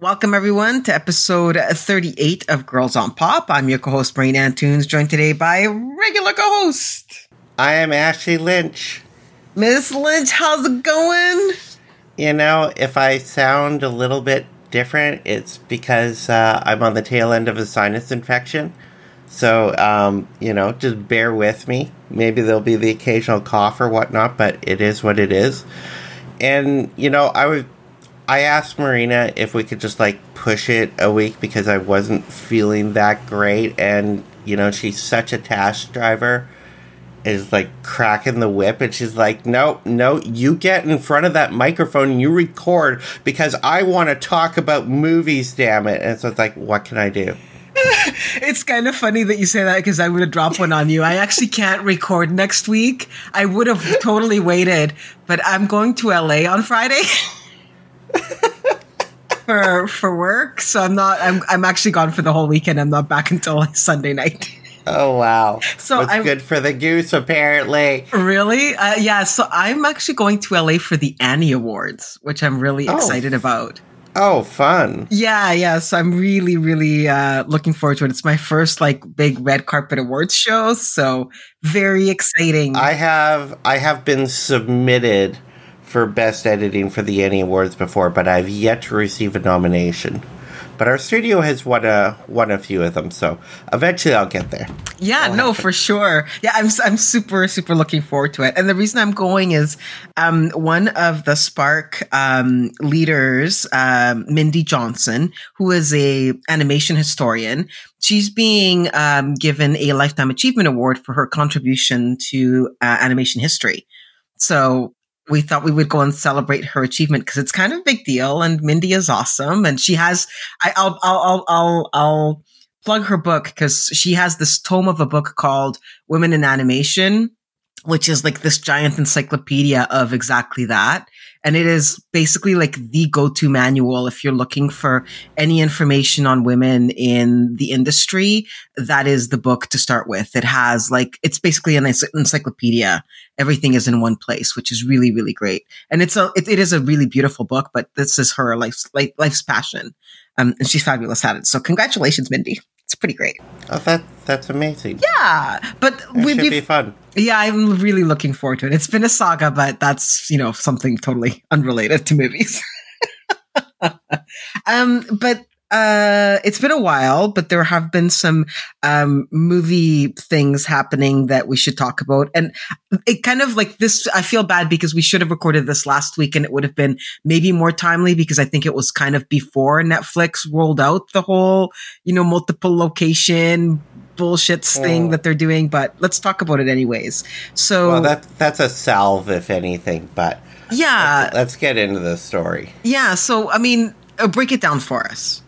Welcome, everyone, to episode 38 of Girls on Pop. I'm your co-host, Marina Antunes, joined today by regular co-host. I am Ashley Lynch. Miss Lynch, how's it going? You know, if I sound a little bit different, it's because I'm on the tail end of a sinus infection. So, you know, just bear with me. Maybe there'll be the occasional cough or whatnot, but it is what it is. And, you know, I asked Marina if we could just, like, push it a week because I wasn't feeling that great. And, you know, she's such a task driver, is, like, cracking the whip. And she's like, no, you get in front of that microphone and you record because I want to talk about movies, damn it. And so it's like, what can I do? It's kind of funny that you say that because I would have dropped one on you. I actually can't record next week. I would have totally waited, but I'm going to LA on Friday. for work, so I'm actually gone for the whole weekend. I'm not back until Sunday night. Oh wow! So it's good for the goose, apparently. Really? Yeah. So I'm actually going to LA for the Annie Awards, which I'm really excited about. Oh, fun! Yeah. So I'm really, really looking forward to it. It's my first like big red carpet awards show, so very exciting. I have been submitted for Best Editing for the Annie Awards before, but I've yet to receive a nomination. But our studio has won a few of them, so eventually I'll get there. Yeah, for sure. Yeah, I'm super, super looking forward to it. And the reason I'm going is one of the Spark leaders, Mindy Johnson, who is a animation historian. She's being given a Lifetime Achievement Award for her contribution to animation history. So we thought we would go and celebrate her achievement because it's kind of a big deal, and Mindy is awesome, and she has. I'll plug her book because she has this tome of a book called Women in Animation, which is like this giant encyclopedia of exactly that, and it is basically like the go-to manual if you're looking for any information on women in the industry. That is the book to start with. It has like it's basically an encyclopedia. Everything is in one place, which is really, really great. And it is a really beautiful book, but this is her life's passion. And she's fabulous at it. So congratulations, Mindy. It's pretty great. Oh, that's amazing. Yeah. But should be fun. Yeah, I'm really looking forward to it. It's been a saga, but that's, you know, something totally unrelated to movies. But it's been a while, but there have been some movie things happening that we should talk about. And it kind of like this, I feel bad because we should have recorded this last week and it would have been maybe more timely because I think it was kind of before Netflix rolled out the whole, you know, multiple location bullshits thing that they're doing. But let's talk about it anyways. So well, that's a salve, if anything. But yeah, let's get into the story. Yeah. So, I mean, break it down for us.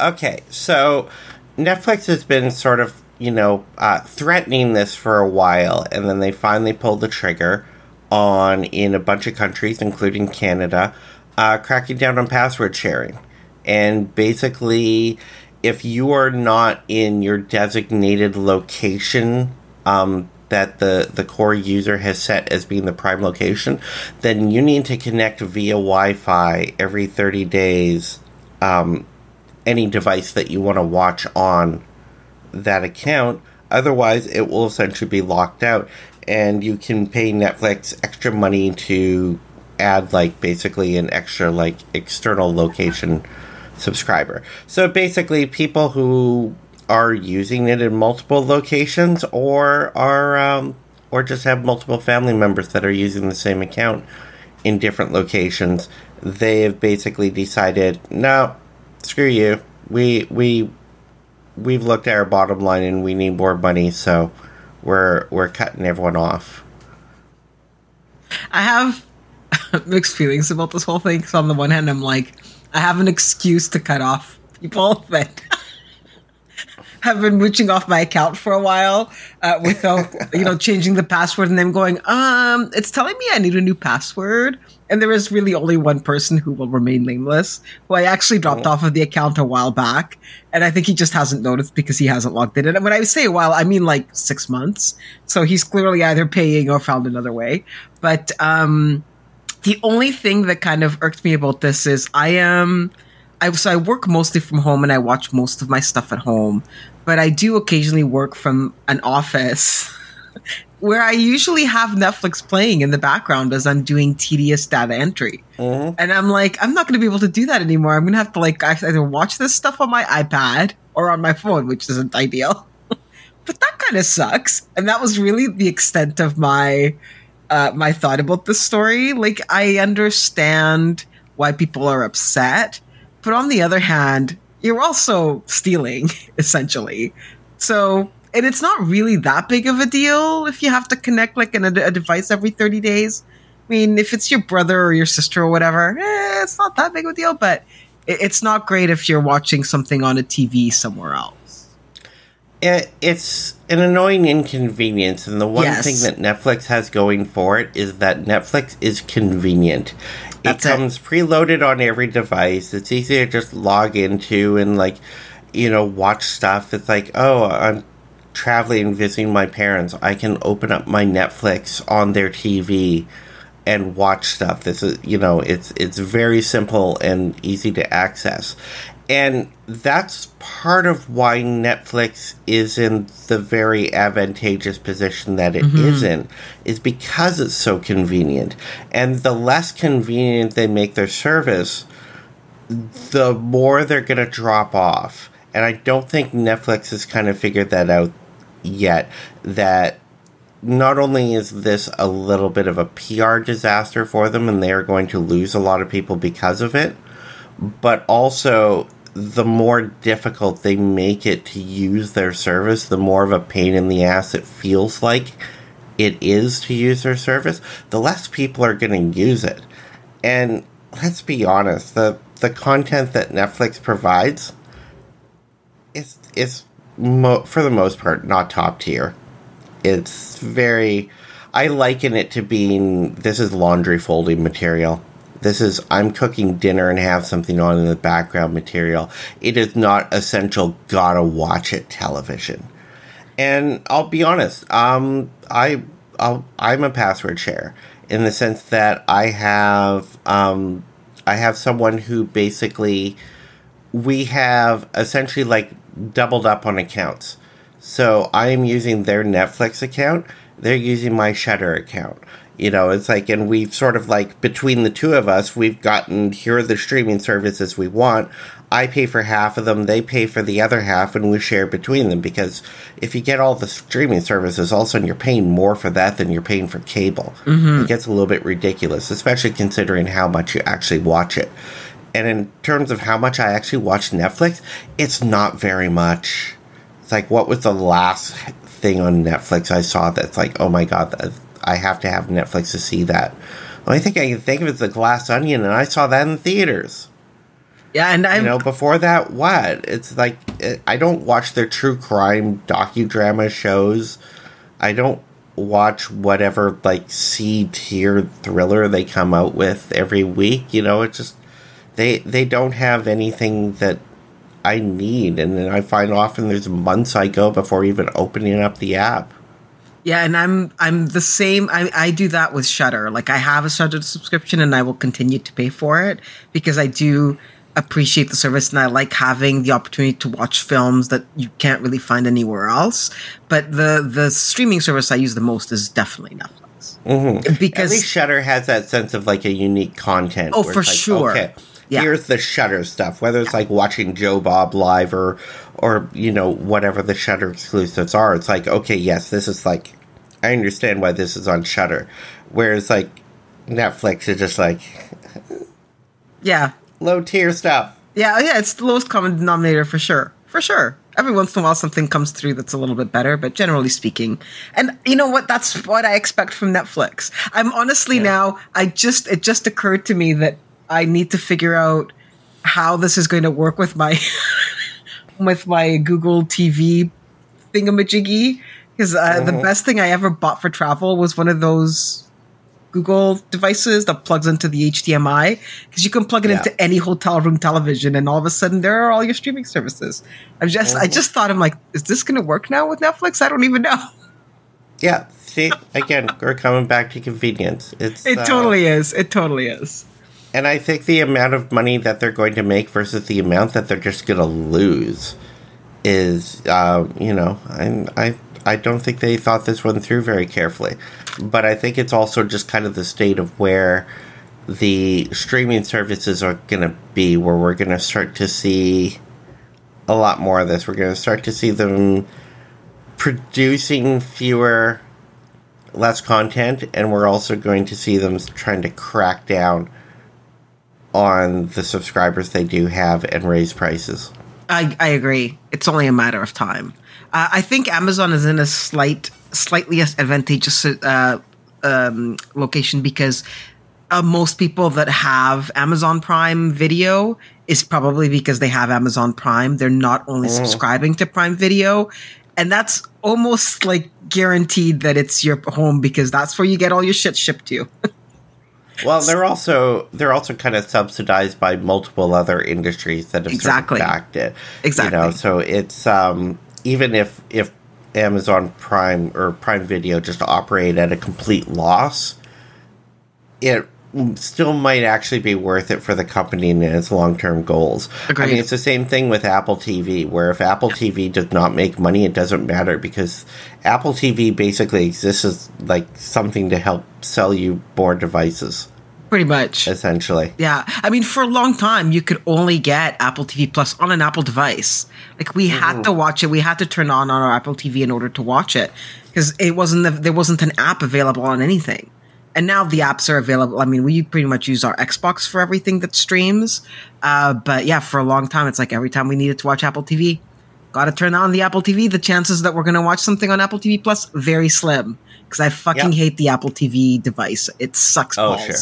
Okay, so Netflix has been sort of, you know, threatening this for a while, and then they finally pulled the trigger in a bunch of countries, including Canada, cracking down on password sharing. And basically, if you are not in your designated location that the core user has set as being the prime location, then you need to connect via Wi-Fi every 30 days any device that you want to watch on that account. Otherwise, it will essentially be locked out, and you can pay Netflix extra money to add, like, basically an extra, like, external location subscriber. So basically, people who are using it in multiple locations or are or just have multiple family members that are using the same account in different locations, they have basically decided, no, screw you. We've looked at our bottom line and we need more money, so we're cutting everyone off. I have mixed feelings about this whole thing. So on the one hand, I'm like, I have an excuse to cut off people that have been mooching off my account for a while without, you know, changing the password, and then going, it's telling me I need a new password. And there is really only one person who will remain nameless, who I actually dropped off of the account a while back. And I think he just hasn't noticed because he hasn't logged in. And when I say a while, I mean like 6 months. So he's clearly either paying or found another way. But the only thing that kind of irked me about this is I am So I work mostly from home and I watch most of my stuff at home, but I do occasionally work from an office where I usually have Netflix playing in the background as I'm doing tedious data entry. Mm-hmm. And I'm like, I'm not going to be able to do that anymore. I'm going to have to like either watch this stuff on my iPad or on my phone, which isn't ideal. But that kind of sucks. And that was really the extent of my my thought about this story. Like, I understand why people are upset. But on the other hand, you're also stealing, essentially. So, and it's not really that big of a deal if you have to connect like a device every 30 days. I mean, if it's your brother or your sister or whatever, it's not that big of a deal. But it's not great if you're watching something on a TV somewhere else. It's an annoying inconvenience, and the one thing that Netflix has going for it is that Netflix is convenient. It comes preloaded on every device. It's easy to just log into and, like, you know, watch stuff. It's like, oh, I'm traveling and visiting my parents. I can open up my Netflix on their TV and watch stuff. This is, you know, it's very simple and easy to access. And that's part of why Netflix is in the very advantageous position that it is in, is because it's so convenient. And the less convenient they make their service, the more they're going to drop off. And I don't think Netflix has kind of figured that out yet, that not only is this a little bit of a PR disaster for them, and they are going to lose a lot of people because of it, but also, the more difficult they make it to use their service, the more of a pain in the ass it feels like it is to use their service, the less people are going to use it. And let's be honest, the content that Netflix provides is for the most part, not top tier. It's very... I liken it to being, this is laundry folding material. This is, I'm cooking dinner and have something on in the background material. It is not essential, gotta watch it television. And I'll be honest, I'm a password sharer in the sense that I have someone who basically, we have essentially like doubled up on accounts. So I am using their Netflix account. They're using my Shudder account. You know, it's like, and we've sort of like, between the two of us, we've gotten, here are the streaming services we want. I pay for half of them, they pay for the other half, and we share between them. Because if you get all the streaming services, all of a sudden you're paying more for that than you're paying for cable. Mm-hmm. It gets a little bit ridiculous, especially considering how much you actually watch it. And in terms of how much I actually watch Netflix, it's not very much. It's like, what was the last thing on Netflix I saw that's like, oh my God, that's... I have to have Netflix to see that. Well, I think I can think of it as The Glass Onion, and I saw that in the theaters. Yeah, and I... You know, before that, what? It's like, I don't watch their true crime docudrama shows. I don't watch whatever, like, C-tier thriller they come out with every week. You know, it's just, they don't have anything that I need. And then I find often there's months I go before even opening up the app. Yeah, and I'm the same. I do that with Shudder. Like, I have a Shudder subscription, and I will continue to pay for it because I do appreciate the service, and I like having the opportunity to watch films that you can't really find anywhere else. But the streaming service I use the most is definitely Netflix. Mm-hmm. Because at least Shudder has that sense of like a unique content. Oh, for like, sure. Okay. Yeah. Here's the Shudder stuff, whether it's like watching Joe Bob live or you know, whatever the Shudder exclusives are. It's like, okay, yes, this is like, I understand why this is on Shudder. Whereas like Netflix is just like, yeah, low tier stuff. Yeah, it's the lowest common denominator for sure. Every once in a while something comes through that's a little bit better, but generally speaking. And you know what? That's what I expect from Netflix. I'm honestly now, it just occurred to me that I need to figure out how this is going to work with my Google TV thingamajiggy. Because the best thing I ever bought for travel was one of those Google devices that plugs into the HDMI. Because you can plug it into any hotel room television, and all of a sudden there are all your streaming services. I just thought, I'm like, is this going to work now with Netflix? I don't even know. Yeah. See, again, we're coming back to convenience. It totally is. And I think the amount of money that they're going to make versus the amount that they're just going to lose is, you know, I don't think they thought this one through very carefully. But I think it's also just kind of the state of where the streaming services are going to be, where we're going to start to see a lot more of this. We're going to start to see them producing fewer, less content, and we're also going to see them trying to crack down on the subscribers they do have and raise prices. I agree. It's only a matter of time. I think Amazon is in a slightly advantageous location because most people that have Amazon Prime Video is probably because they have Amazon Prime. They're not only subscribing to Prime Video, and that's almost like guaranteed that it's your home because that's where you get all your shit shipped to you. Well, they're also kind of subsidized by multiple other industries that have sort of backed it. Exactly. You know, so it's even if Amazon Prime or Prime Video just operate at a complete loss, it still might actually be worth it for the company and its long-term goals. Agreed. I mean, it's the same thing with Apple TV, where if Apple TV does not make money, it doesn't matter because Apple TV basically exists as like something to help sell you more devices. Pretty much. Essentially. Yeah. I mean, for a long time, you could only get Apple TV Plus on an Apple device. Like, we had to watch it. We had to turn on our Apple TV in order to watch it because it wasn't there wasn't an app available on anything. And now the apps are available. I mean, we pretty much use our Xbox for everything that streams. But yeah, for a long time, it's like every time we needed to watch Apple TV, got to turn on the Apple TV. The chances that we're going to watch something on Apple TV Plus, very slim. Because I fucking hate the Apple TV device. It sucks balls. Sure.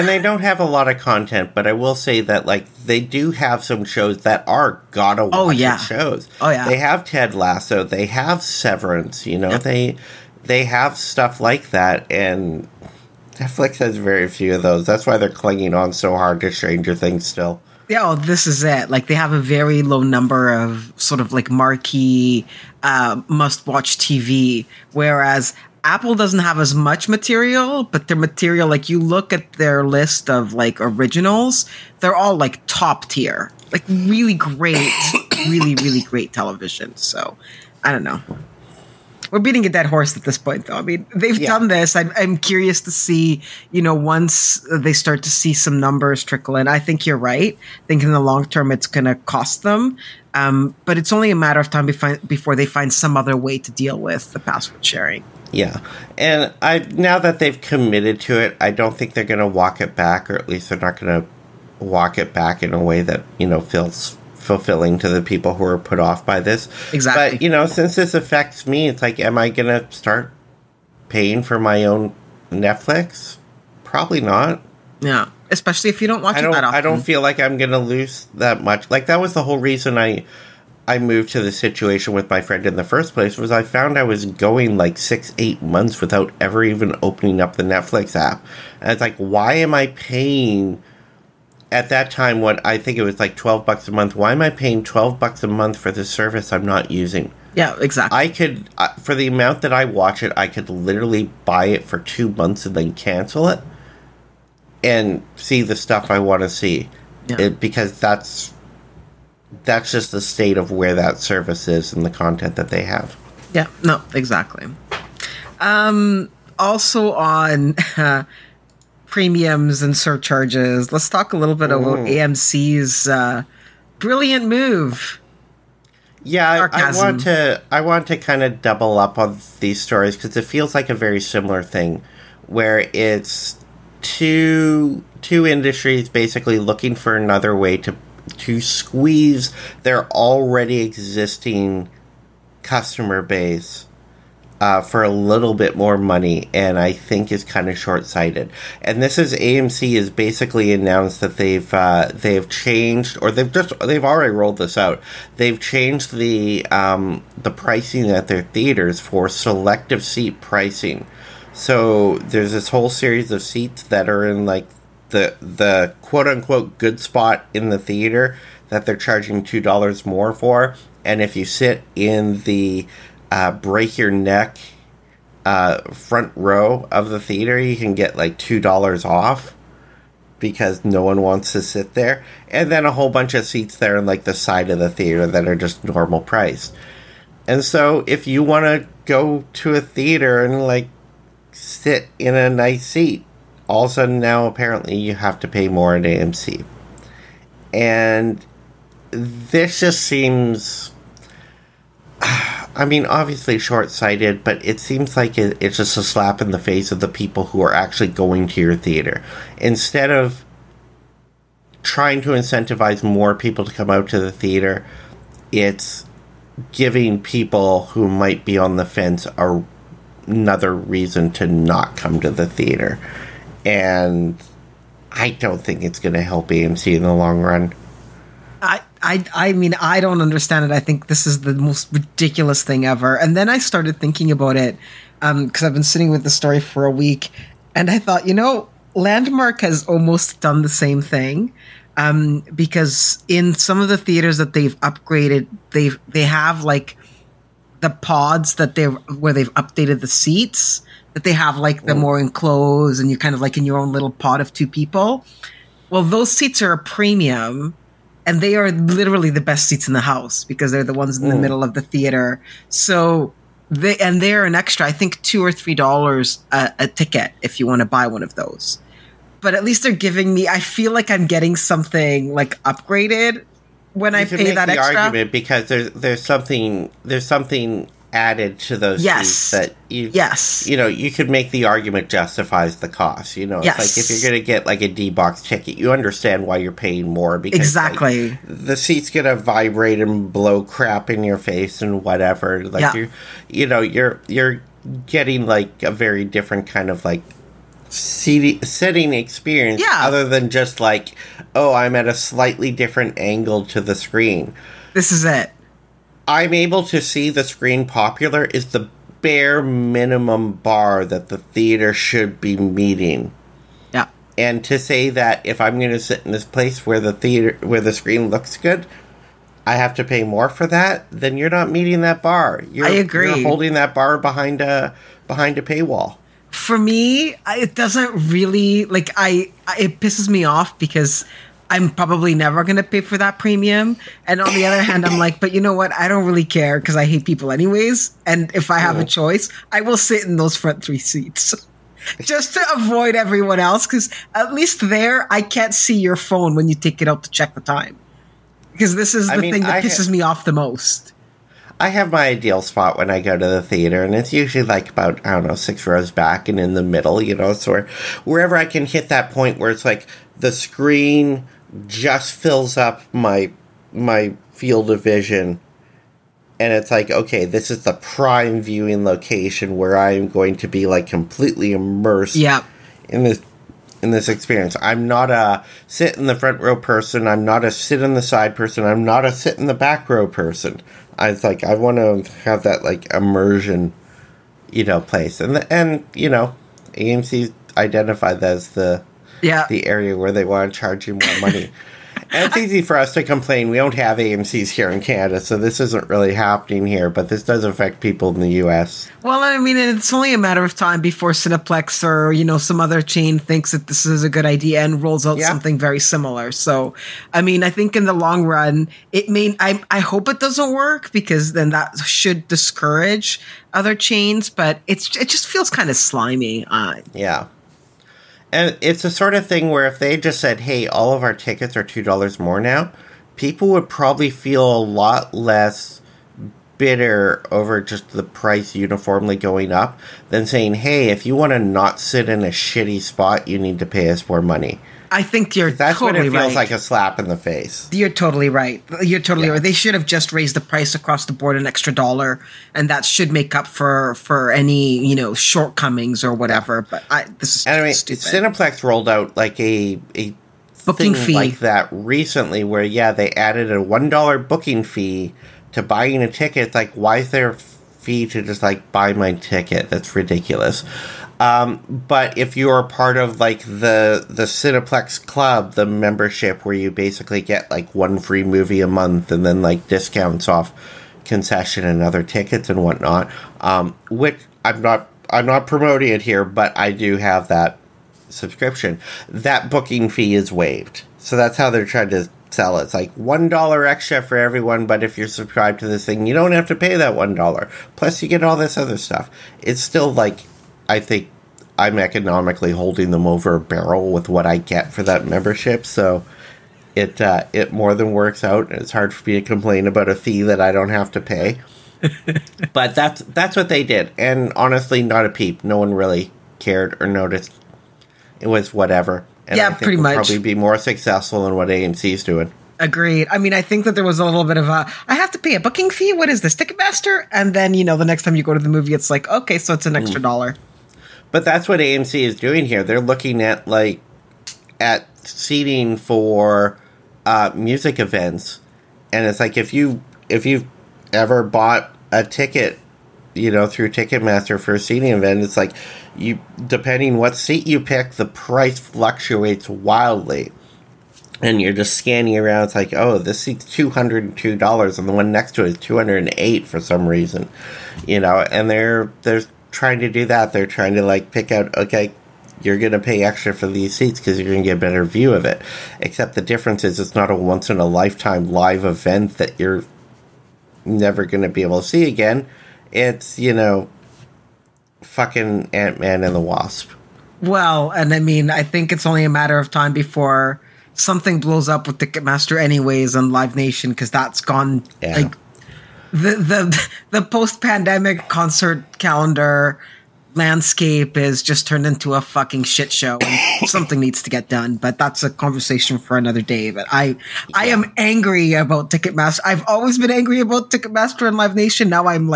And they don't have a lot of content, but I will say that like they do have some shows that are gotta watch shows. Oh, yeah. They have Ted Lasso. They have Severance. You know, they have stuff like that. And Netflix has very few of those. That's why they're clinging on so hard to Stranger Things still. Yeah, well, this is it. Like, they have a very low number of sort of like marquee must-watch TV, whereas Apple doesn't have as much material, but their material, like, you look at their list of like originals, they're all like top tier. Like, really great, really, really great television. So, I don't know. We're beating a dead horse at this point, though. I mean, they've done this. I'm curious to see, you know, once they start to see some numbers trickle in. I think you're right. I think in the long term, it's going to cost them. But it's only a matter of time before they find some other way to deal with the password sharing. Yeah. And now that they've committed to it, I don't think they're going to walk it back, or at least they're not going to walk it back in a way that, you know, feels fulfilling to the people who are put off by this. Exactly. But, you know, since this affects me, it's like, am I going to start paying for my own Netflix? Probably not. Yeah. Especially if you don't watch it that often. I don't feel like I'm going to lose that much. Like, that was the whole reason I moved to the situation with my friend in the first place, was I found I was going like 6-8 months without ever even opening up the Netflix app. And it's like, why am I paying at that time, what I think it was like $12 a month. Why am I paying $12 a month for this service I'm not using? Yeah, exactly. I could, for the amount that I watch it, I could literally buy it for 2 months and then cancel it and see the stuff I want to see. Yeah. Because that's just the state of where that service is and the content that they have. Yeah, no, exactly. Also on premiums and surcharges, let's talk a little bit about AMC's brilliant move. Yeah, sarcasm. I want to kind of double up on these stories because it feels like a very similar thing, where it's two industries basically looking for another way to squeeze their already existing customer base for a little bit more money, and I think is kind of short-sighted. And this is, AMC has basically announced that they've changed, or they've already rolled this out. They've changed the pricing at their theaters for selective seat pricing. So there's this whole series of seats that are in like the quote-unquote good spot in the theater that they're charging $2 more for, and if you sit in the break your neck front row of the theater, you can get like $2 off. because no one wants to sit there. And then a whole bunch of seats there in like the side of the theater that are just normal price. And so if you want to go to a theater and like sit in a nice seat, all of a sudden now apparently you have to pay more at AMC. And this just seems, I mean, obviously short-sighted, but it seems like it's just a slap in the face of the people who are actually going to your theater. Instead of trying to incentivize more people to come out to the theater, it's giving people who might be on the fence another reason to not come to the theater. And I don't think it's going to help AMC in the long run. I mean, I don't understand it. I think this is the most ridiculous thing ever. And then I started thinking about it because I've been sitting with the story for a week. And I thought, you know, Landmark has almost done the same thing because in some of the theaters that they've upgraded, they have like the pods where they've updated the seats, that they have like the more enclosed and you're kind of like in your own little pod of two people. Well, those seats are a premium. And they are literally the best seats in the house because they're the ones in the middle of the theater. So they're an extra, I think, $2 or $3 a ticket if you want to buy one of those. But at least they're giving me, I feel like I'm getting something like upgraded when you I pay that extra. Argument because there's something added to those seats that you know, you could make the argument justifies the cost. You know, it's like if you're going to get like a D-box ticket, you understand why you're paying more because like, the seat's going to vibrate and blow crap in your face and whatever. Like you're getting like a very different kind of like sitting experience other than just like, oh, I'm at a slightly different angle to the screen. This is it. I'm able to see the screen popular is the bare minimum bar that the theater should be meeting. Yeah. And to say that if I'm going to sit in this place where the screen looks good, I have to pay more for that, then you're not meeting that bar. I agree. You're holding that bar behind a paywall. For me, it doesn't really, like, it pisses me off because I'm probably never going to pay for that premium. And on the other hand, I'm like, but you know what? I don't really care because I hate people anyways. And if I have a choice, I will sit in those front three seats just to avoid everyone else. Because at least there, I can't see your phone when you take it out to check the time. Because this is the thing that pisses me off the most. I have my ideal spot when I go to the theater, and it's usually like about, I don't know, 6 rows back and in the middle, you know, so wherever I can hit that point where it's like the screen just fills up my field of vision, and it's like, okay, this is the prime viewing location where I am going to be like completely immersed in this experience. I'm not a sit in the front row person. I'm not a sit in the side person. I'm not a sit in the back row person. It's like I want to have that like immersion, you know, place, and you know, AMC identified that as the area where they want to charge you more money. And it's easy for us to complain. We don't have AMCs here in Canada, so this isn't really happening here, but this does affect people in the U.S. Well, I mean, it's only a matter of time before Cineplex or, you know, some other chain thinks that this is a good idea and rolls out something very similar. So, I mean, I think in the long run, I hope it doesn't work because then that should discourage other chains, but it just feels kind of slimy. Yeah. And it's the sort of thing where if they just said, hey, all of our tickets are $2 more now, people would probably feel a lot less bitter over just the price uniformly going up than saying, hey, if you want to not sit in a shitty spot, you need to pay us more money. I think you're totally right. That's when it feels like a slap in the face. You're totally right. You're totally right. They should have just raised the price across the board an extra $1, and that should make up for any, you know, shortcomings or whatever. But this is anyway, stupid. Cineplex rolled out like a booking fee like that recently, where they added a $1 booking fee to buying a ticket. It's like, why is there a fee to just like buy my ticket? That's ridiculous. But if you're a part of, like, the Cineplex Club, the membership where you basically get, like, 1 free movie a month and then, like, discounts off concession and other tickets and whatnot, which I'm not promoting it here, but I do have that subscription, that booking fee is waived. So that's how they're trying to sell it. It's like $1 extra for everyone, but if you're subscribed to this thing, you don't have to pay that $1. Plus, you get all this other stuff. It's still like, I think I'm economically holding them over a barrel with what I get for that membership, so it more than works out. It's hard for me to complain about a fee that I don't have to pay. But that's what they did, and honestly, not a peep. No one really cared or noticed. It was whatever. And yeah, I think pretty much. Probably be more successful than what AMC's doing. Agreed. I mean, I think that there was a little bit of a, I have to pay a booking fee. What is this, Ticketmaster? And then, you know, the next time you go to the movie, it's like, okay, so it's an extra dollar. But that's what AMC is doing here. They're looking at at seating for music events, and it's like if you've ever bought a ticket, you know, through Ticketmaster for a seating event, it's like, you, depending what seat you pick, the price fluctuates wildly. And you're just scanning around, it's like, oh, this seat's $202, and the one next to it is $208 for some reason. You know, and they're trying to do that. They're trying to, pick out, okay, you're going to pay extra for these seats because you're going to get a better view of it. Except the difference is it's not a once-in-a-lifetime live event that you're never going to be able to see again. It's, you know, fucking Ant-Man and the Wasp. Well, and I mean, I think it's only a matter of time before something blows up with Ticketmaster anyways and Live Nation, because that's gone. Yeah. The post-pandemic concert calendar landscape is just turned into a fucking shit show, and something needs to get done, but that's a conversation for another day. But I am angry about Ticketmaster. I've always been angry about Ticketmaster and Live Nation. Now I'm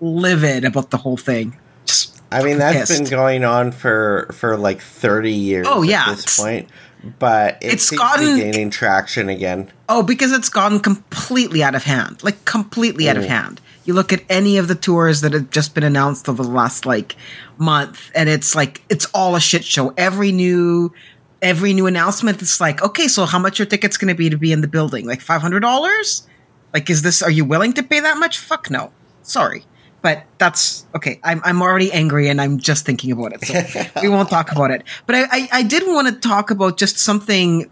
livid about the whole thing. That's pissed. Been going on for 30 years at this point. But it's seems gotten, to be gaining traction again. Oh, because it's gone completely out of hand. Out of hand. You look at any of the tours that have just been announced over the last, month, and it's it's all a shit show. Every new announcement, it's okay, so how much are tickets going to be in the building? $500? Are you willing to pay that much? Fuck no. Sorry. But that's okay. I'm already angry, and I'm just thinking about it. So we won't talk about it. But I did want to talk about just something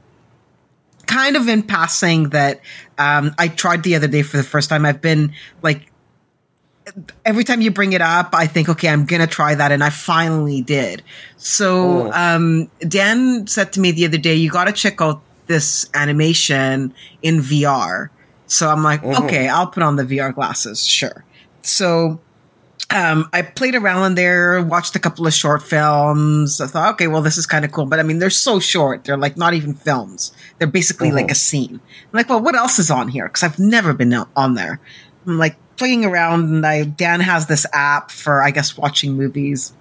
kind of in passing that I tried the other day for the first time. I've been every time you bring it up, I think, okay, I'm going to try that. And I finally did. So Dan said to me the other day, you got to check out this animation in VR. So I'm okay, I'll put on the VR glasses. Sure. So I played around in there, watched a couple of short films. I thought, okay, well, this is kind of cool. But I mean, they're so short. They're not even films. They're basically like a scene. I'm well, what else is on here? Because I've never been on there. I'm playing around, and Dan has this app for, I guess, watching movies.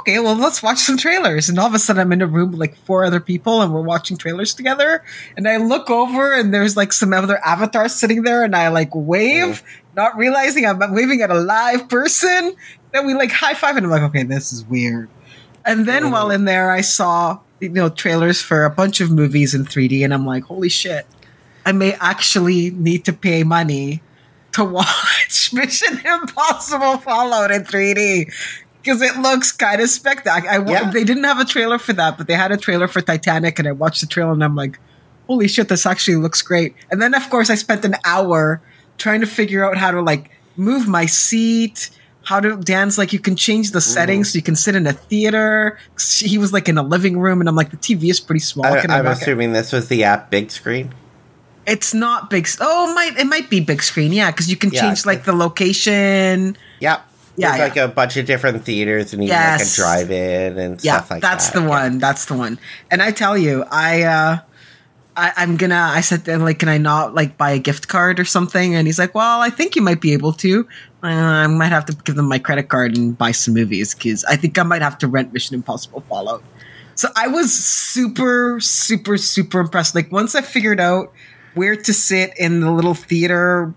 Okay, well, let's watch some trailers. And all of a sudden, I'm in a room with 4 other people, and we're watching trailers together. And I look over, and there's some other avatars sitting there, and I wave, not realizing I'm waving at a live person. Then we high five, and I'm okay, this is weird. And then while in there, I saw trailers for a bunch of movies in 3D, and I'm holy shit, I may actually need to pay money to watch Mission Impossible: Fallout in 3D. Because it looks kind of spectacular. They didn't have a trailer for that, but they had a trailer for Titanic, and I watched the trailer, and I'm holy shit, this actually looks great. And then, of course, I spent an hour trying to figure out how to, move my seat, how to dance. You can change the settings so you can sit in a theater. He was, in a living room, and I'm the TV is pretty small. I'm assuming this was the app Big Screen? It's not Big... Oh, it might be Big Screen, yeah, because you can change, the location. Yep. Yeah, there's a bunch of different theaters and even a drive-in and stuff like that. That's the one. And I tell you, I said to him, can I not buy a gift card or something? And he's well, I think you might be able to. I might have to give them my credit card and buy some movies, because I think I might have to rent Mission Impossible Fallout. So I was super, super, super impressed. Once I figured out where to sit in the little theater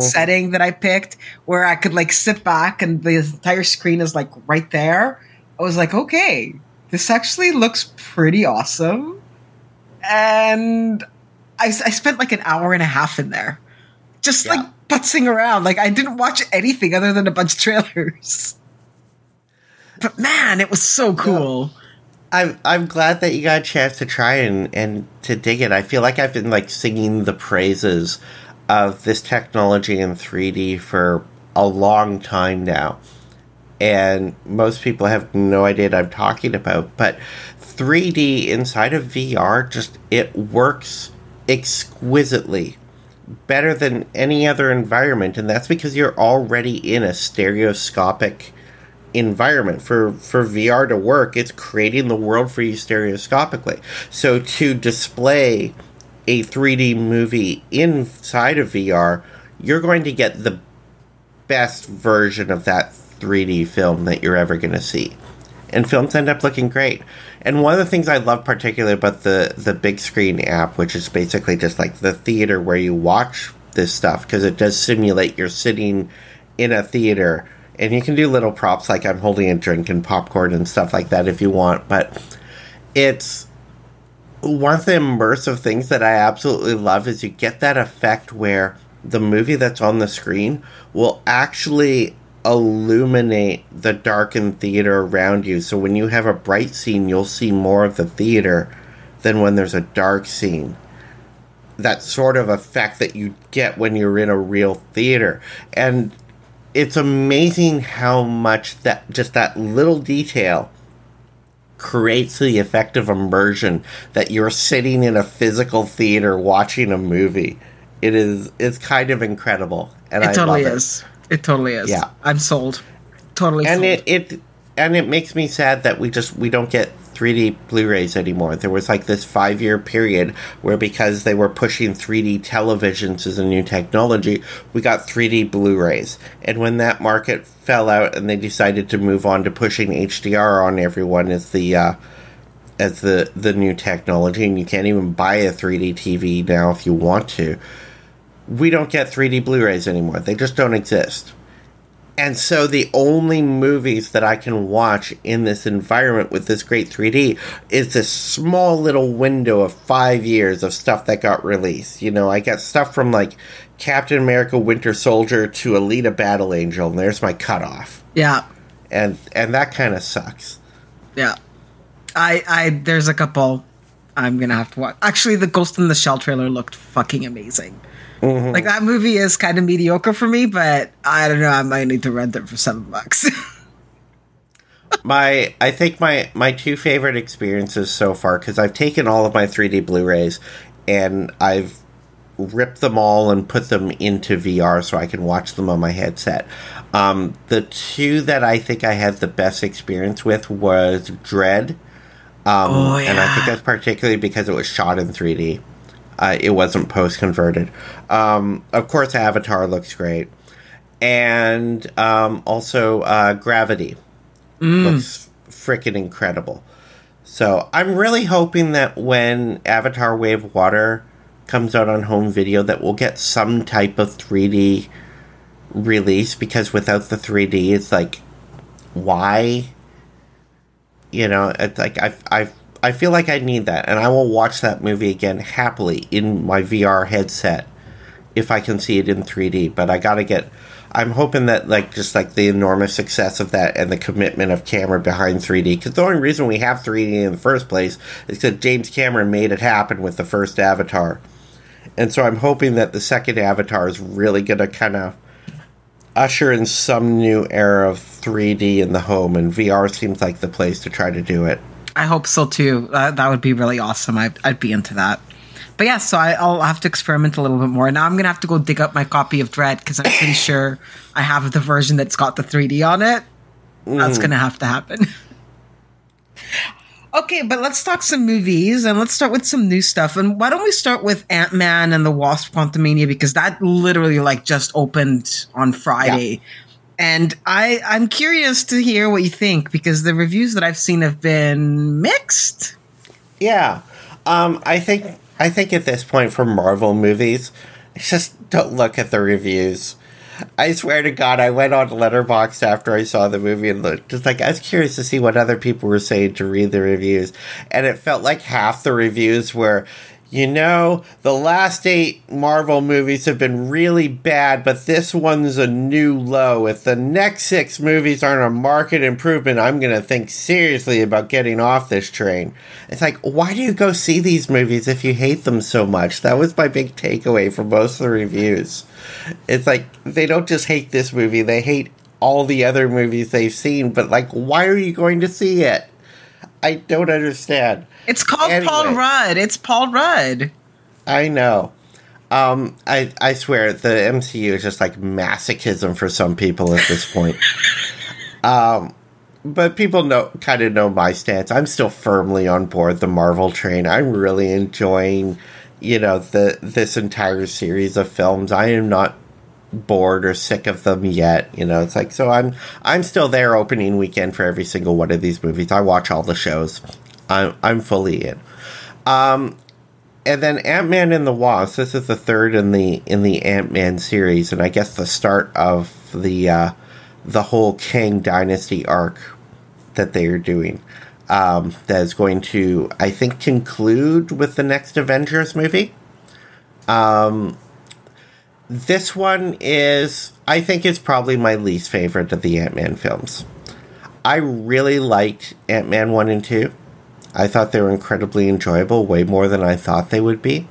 setting that I picked, where I could sit back and the entire screen is right there, I was okay, this actually looks pretty awesome. And I spent an hour and a half in there just putzing around. I didn't watch anything other than a bunch of trailers, but man, it was so cool. I'm glad that you got a chance to try and to dig it. I feel like I've been like singing the praises of this technology in 3D for a long time now. And most people have no idea what I'm talking about. But 3D inside of VR, just it works exquisitely. Better than any other environment. And that's because you're already in a stereoscopic environment. For VR to work, it's creating the world for you stereoscopically. So to display a 3D movie inside of VR, you're going to get the best version of that 3D film that you're ever going to see. And films end up looking great. And one of the things I love particularly about the big screen app, which is basically just like the theater where you watch this stuff, because it does simulate you're sitting in a theater. And you can do little props like I'm holding a drink and popcorn and stuff like that if you want. But it's one of the immersive things that I absolutely love is you get that effect where the movie that's on the screen will actually illuminate the darkened theater around you. So when you have a bright scene, you'll see more of the theater than when there's a dark scene. That sort of effect that you get when you're in a real theater. And it's amazing how much that just that little detail creates the effect of immersion that you're sitting in a physical theater watching a movie. It's kind of incredible. And I love it. It totally is. Yeah. I'm sold. Totally and sold. It makes me sad that we don't get 3D Blu-rays anymore. There was like this 5-year period where because they were pushing 3D televisions as a new technology, we got 3D Blu-rays. And when that market fell out and they decided to move on to pushing HDR on everyone as the new technology, and you can't even buy a 3D TV now if you want to. We don't get 3D Blu-rays anymore. They just don't exist. And so the only movies that I can watch in this environment with this great 3D is this small little window of 5 years of stuff that got released. You know, I got stuff from like Captain America Winter Soldier to Alita Battle Angel, and there's my cutoff. Yeah. And that kind of sucks. Yeah. I there's a couple I'm going to have to watch. Actually, the Ghost in the Shell trailer looked fucking amazing. Mm-hmm. Like, that movie is kind of mediocre for me, but I don't know. I might need to rent it for $7. I think my two favorite experiences so far, because I've taken all of my 3D Blu-rays and I've ripped them all and put them into VR so I can watch them on my headset. The two that I think I had the best experience with was Dread. And I think that's particularly because it was shot in 3D. It wasn't post-converted. Of course, Avatar looks great. And also Gravity looks freaking incredible. So I'm really hoping that when Avatar Way of Water comes out on home video that we'll get some type of 3D release, because without the 3D, it's like, why? You know, it's like I feel like I need that, and I will watch that movie again happily in my VR headset if I can see it in 3D. But I'm hoping that like just like the enormous success of that and the commitment of Cameron behind 3D, because the only reason we have 3D in the first place is that James Cameron made it happen with the first Avatar. And so I'm hoping that the second Avatar is really going to kind of usher in some new era of 3D in the home, and VR seems like the place to try to do it. I hope so, too. That would be really awesome. I'd be into that. But yeah, so I'll have to experiment a little bit more. Now I'm going to have to go dig up my copy of Dread, because I'm pretty sure I have the version that's got the 3D on it. That's going to have to happen. Okay, but let's talk some movies, and let's start with some new stuff. And why don't we start with Ant-Man and the Wasp: Quantumania, because that literally like just opened on Friday. Yeah. And I'm curious to hear what you think, because the reviews that I've seen have been mixed. Yeah. I think at this point for Marvel movies, just don't look at the reviews. I swear to God, I went on Letterboxd after I saw the movie and looked. Just like, I was curious to see what other people were saying to read the reviews. And it felt like half the reviews were, you know, the last 8 Marvel movies have been really bad, but this one's a new low. If the next 6 movies aren't a market improvement, I'm going to think seriously about getting off this train. It's like, why do you go see these movies if you hate them so much? That was my big takeaway from most of the reviews. It's like, they don't just hate this movie, they hate all the other movies they've seen, but like, why are you going to see it? I don't understand. It's called Paul Rudd. It's Paul Rudd. I know. I swear, the MCU is just like masochism for some people at this point. But people kind of know my stance. I'm still firmly on board the Marvel train. I'm really enjoying, you know, this entire series of films. I am not bored or sick of them yet, you know. It's like, so I'm still there opening weekend for every single one of these movies. I watch all the shows. I'm fully in. And then Ant-Man and the Wasp. This is the third in the Ant-Man series, and I guess the start of the whole Kang dynasty arc that they are doing. That is going to, I think, conclude with the next Avengers movie. This one is, I think, is probably my least favorite of the Ant-Man films. I really liked Ant-Man 1 and 2. I thought they were incredibly enjoyable, way more than I thought they would be.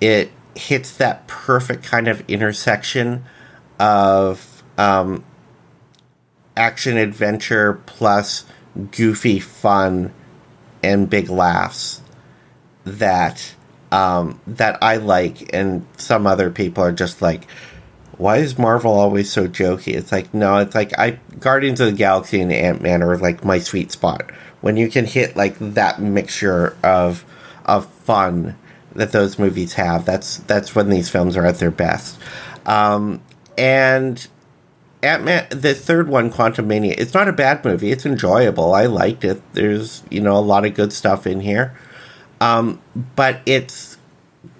It hits that perfect kind of intersection of action-adventure plus goofy fun and big laughs that... that I like, and some other people are just like, why is Marvel always so jokey? It's like, no, it's like Guardians of the Galaxy and Ant-Man are like my sweet spot. When you can hit like that mixture of fun that those movies have, that's when these films are at their best. And Ant-Man, the third one, Quantumania, it's not a bad movie. It's enjoyable. I liked it. There's, you know, a lot of good stuff in here. But it's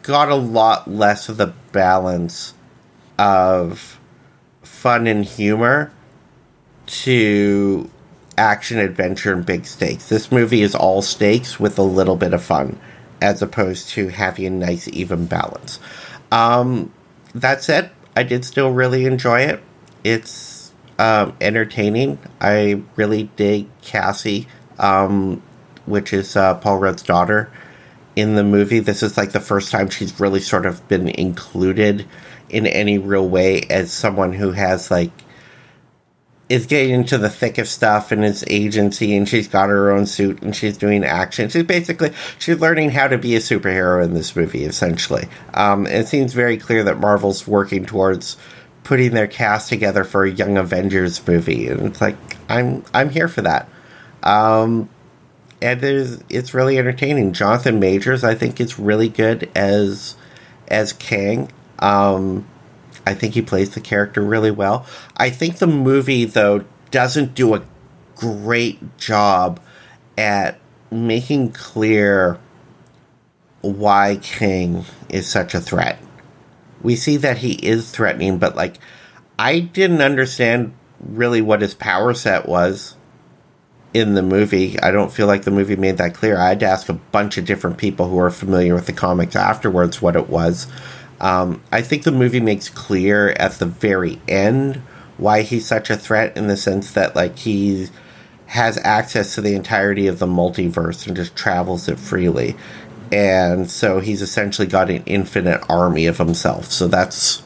got a lot less of the balance of fun and humor to action, adventure, and big stakes. This movie is all stakes with a little bit of fun, as opposed to having a nice, even balance. That said, I did still really enjoy it. It's entertaining. I really dig Cassie, which is Paul Rudd's daughter. In the movie, this is like the first time she's really sort of been included in any real way as someone who has like, is getting into the thick of stuff and is agency, and she's got her own suit and she's doing action. She's learning how to be a superhero in this movie, essentially. It seems very clear that Marvel's working towards putting their cast together for a Young Avengers movie. And it's like, I'm here for that. And it's really entertaining. Jonathan Majors, I think, is really good as Kang. I think he plays the character really well. I think the movie, though, doesn't do a great job at making clear why Kang is such a threat. We see that he is threatening, but, like, I didn't understand really what his power set was in the movie. I don't feel like the movie made that clear. I had to ask a bunch of different people who are familiar with the comics afterwards what it was. I think the movie makes clear at the very end why he's such a threat, in the sense that like he has access to the entirety of the multiverse and just travels it freely. And so he's essentially got an infinite army of himself. So that's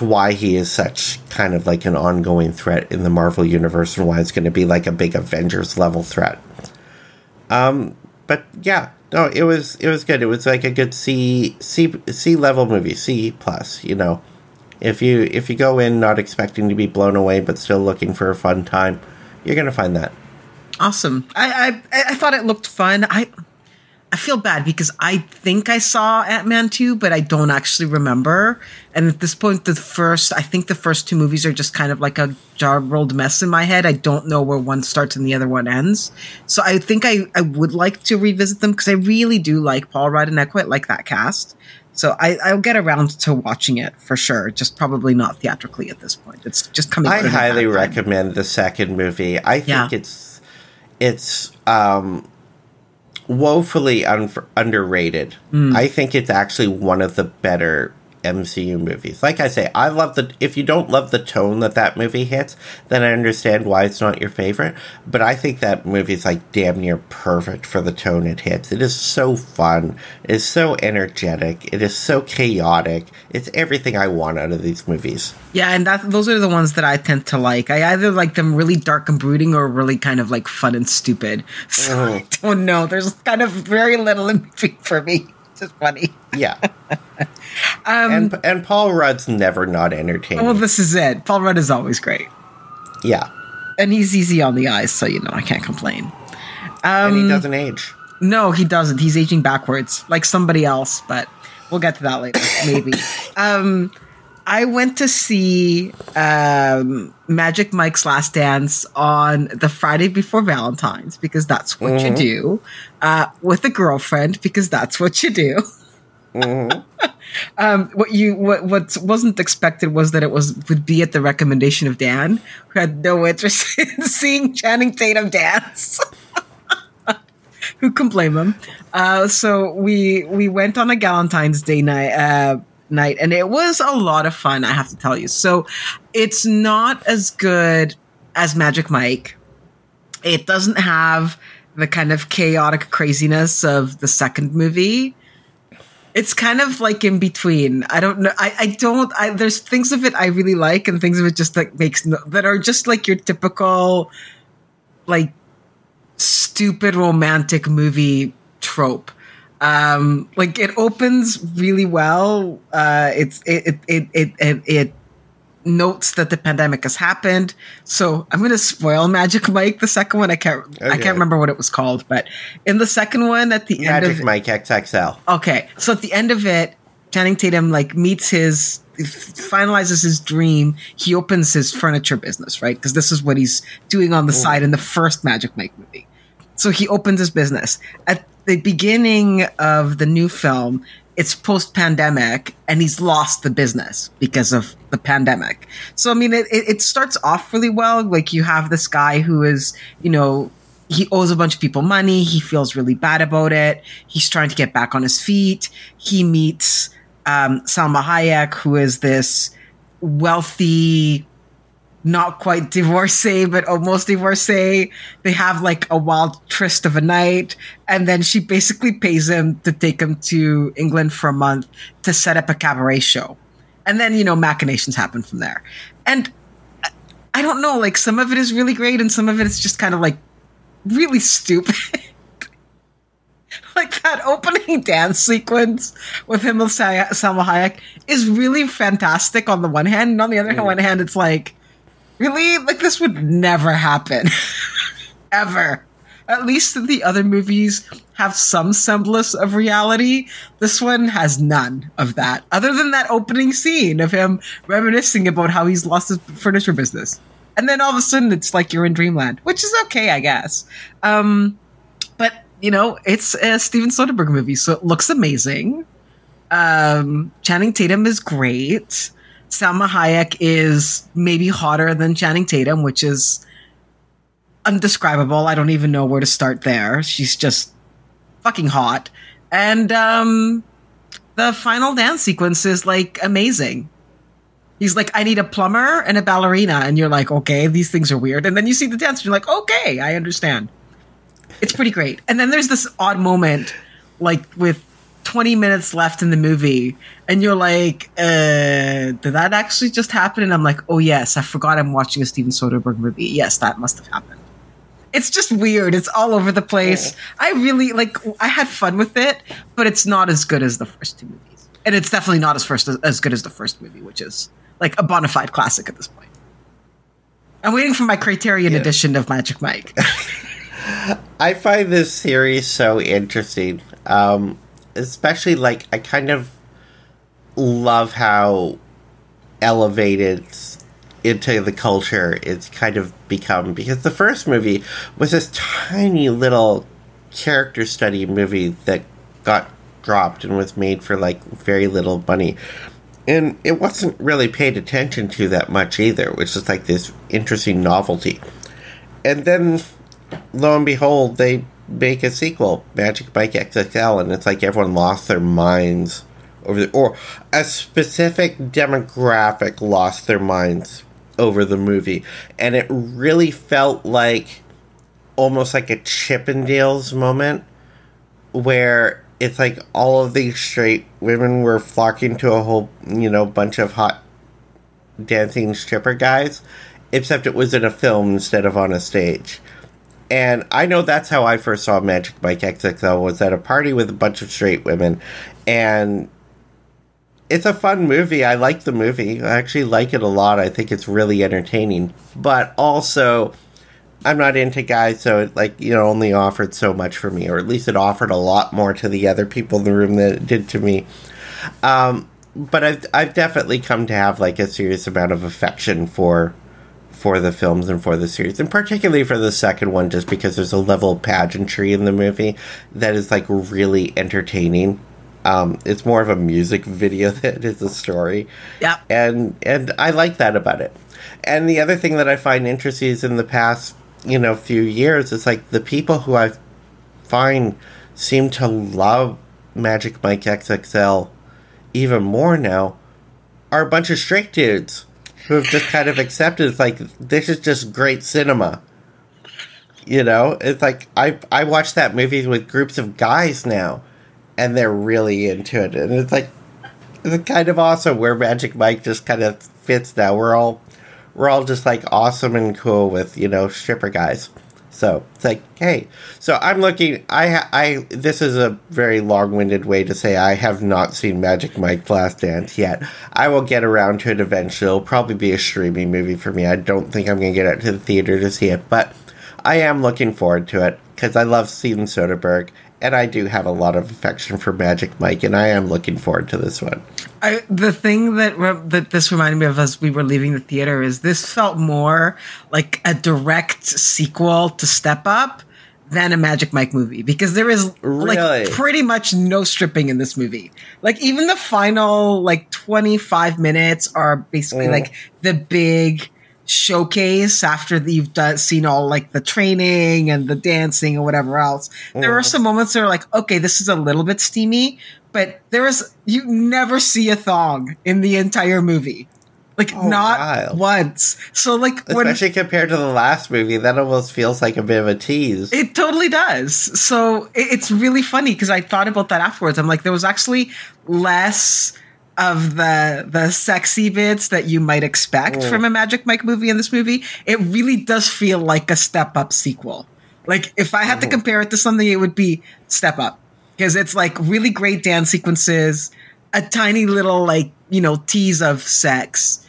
why he is such kind of like an ongoing threat in the Marvel Universe, and why it's going to be like a big Avengers level threat. But yeah, no, it was good. It was like a good C level movie, C+, you know, if you go in not expecting to be blown away, but still looking for a fun time, you're going to find that. Awesome. I thought it looked fun. I feel bad because I think I saw Ant-Man 2, but I don't actually remember. And at this point, the first two movies are just kind of like a jarbled mess in my head. I don't know where one starts and the other one ends. So I think I would like to revisit them because I really do like Paul Rudd, and I quite like that cast. So I'll get around to watching it for sure, just probably not theatrically at this point. It's just coming out. I highly recommend the second movie. I think it's woefully underrated. I think it's actually one of the better MCU movies. Like I say, I love the... If you don't love the tone that that movie hits, then I understand why it's not your favorite. But I think that movie's like damn near perfect for the tone it hits. It is so fun. It is so energetic. It is so chaotic. It's everything I want out of these movies. Yeah, and those are the ones that I tend to like. I either like them really dark and brooding or really kind of like fun and stupid. So I don't know. There's kind of very little in between for me. It's just funny. Yeah. And Paul Rudd's never not entertaining. Well, this is it. Paul Rudd is always great. Yeah. And he's easy on the eyes, so, you know, I can't complain. And he doesn't age. No, he doesn't. He's aging backwards, like somebody else, but we'll get to that later, maybe. I went to see Magic Mike's Last Dance on the Friday before Valentine's, because that's what you do, with a girlfriend, because that's what you do. What wasn't expected was that it would be at the recommendation of Dan, who had no interest in seeing Channing Tatum dance. Who can blame him? So we went on a Galentine's Day night, and it was a lot of fun, I have to tell you. So it's not as good as Magic Mike. It doesn't have the kind of chaotic craziness of the second movie. It's kind of like in between. I don't know. I there's things of it I really like, and things of it just like that are just like your typical, like, stupid romantic movie trope. Like, it opens really well. It notes that the pandemic has happened. So I'm going to spoil Magic Mike, the second one. I can't remember what it was called, but in the second one at the end of Magic Mike XXL. Okay. So at the end of it, Channing Tatum like finalizes his dream. He opens his furniture business, right? Because this is what he's doing on the side in the first Magic Mike movie. So he opens his business. At the beginning of the new film, it's post-pandemic, and he's lost the business because of the pandemic. So, I mean, it starts off really well. Like, you have this guy who is, you know, he owes a bunch of people money. He feels really bad about it. He's trying to get back on his feet. He meets Salma Hayek, who is this wealthy, not quite divorcee, but almost divorcee. They have like a wild tryst of a night. And then she basically pays him to take him to England for a month to set up a cabaret show. And then, you know, machinations happen from there. And I don't know, like, some of it is really great and some of it is just kind of like really stupid. Like, that opening dance sequence with him and Salma Hayek is really fantastic on the one hand. And on the other hand, it's like, really? Like, this would never happen. Ever. At least the other movies have some semblance of reality. This one has none of that, other than that opening scene of him reminiscing about how he's lost his furniture business. And then all of a sudden, it's like you're in dreamland, which is okay, I guess. But, you know, it's a Steven Soderbergh movie, so it looks amazing. Channing Tatum is great. Salma Hayek is maybe hotter than Channing Tatum, which is undescribable. I don't even know where to start there. She's just fucking hot. And the final dance sequence is, like, amazing. He's like, I need a plumber and a ballerina. And you're like, okay, these things are weird. And then you see the dance and you're like, okay, I understand. It's pretty great. And then there's this odd moment, like, with 20 minutes left in the movie, and you're like, did that actually just happen? And I'm like, oh yes, I forgot I'm watching a Steven Soderbergh movie. Yes, that must have happened. It's just weird. It's all over the place. I really, like, I had fun with it, but it's not as good as the first two movies. And it's definitely not as good as the first movie, which is like a bona fide classic at this point. I'm waiting for my Criterion edition of Magic Mike. I find this series so interesting. Especially, like, I kind of love how elevated into the culture it's kind of become. Because the first movie was this tiny little character study movie that got dropped and was made for, like, very little money. And it wasn't really paid attention to that much either, which is, like, this interesting novelty. And then, lo and behold, they make a sequel, Magic Mike XXL, and it's like everyone lost their minds over the, or a specific demographic lost their minds over the movie. And it really felt like almost like a Chippendales moment where it's like all of these straight women were flocking to a whole, you know, bunch of hot dancing stripper guys, except it was in a film instead of on a stage. And I know that's how I first saw Magic Mike XXL, was at a party with a bunch of straight women. And it's a fun movie. I like the movie. I actually like it a lot. I think it's really entertaining. But also, I'm not into guys, so it, like, you know, only offered so much for me. Or at least it offered a lot more to the other people in the room than it did to me. But I've definitely come to have, like, a serious amount of affection for the films and for the series, and particularly for the second one, just because there's a level of pageantry in the movie that is, like, really entertaining. It's more of a music video than it is a story. Yeah. And I like that about it. And the other thing that I find interesting is in the past, you know, few years, it's like the people who I find seem to love Magic Mike XXL even more now are a bunch of straight dudes who have just kind of accepted, it's like, this is just great cinema. You know? It's like, I watch that movie with groups of guys now, and they're really into it. And it's like, it's kind of awesome where Magic Mike just kind of fits now. We're all just, like, awesome and cool with, you know, stripper guys. So, it's like, hey. So, I'm looking, I this is a very long-winded way to say I have not seen Magic Mike: Last Dance yet. I will get around to it eventually. It'll probably be a streaming movie for me. I don't think I'm going to get out to the theater to see it, but I am looking forward to it, because I love Steven Soderbergh, and I do have a lot of affection for Magic Mike, and I am looking forward to this one. The thing that this reminded me of as we were leaving the theater is this felt more like a direct sequel to Step Up than a Magic Mike movie, because there is like pretty much no stripping in this movie. Like even the final like 25 minutes are basically like the big showcase after you've seen all like the training and the dancing and whatever else. There are some moments that are like, okay, this is a little bit steamy, but you never see a thong in the entire movie. Like once. So like, especially compared to the last movie, that almost feels like a bit of a tease. It totally does. So it's really funny because I thought about that afterwards. I'm like, there was actually less of the sexy bits that you might expect from a Magic Mike movie in this movie. It really does feel like a Step Up sequel. Like if I had to compare it to something, it would be Step Up, because it's like really great dance sequences, a tiny little like, you know, tease of sex,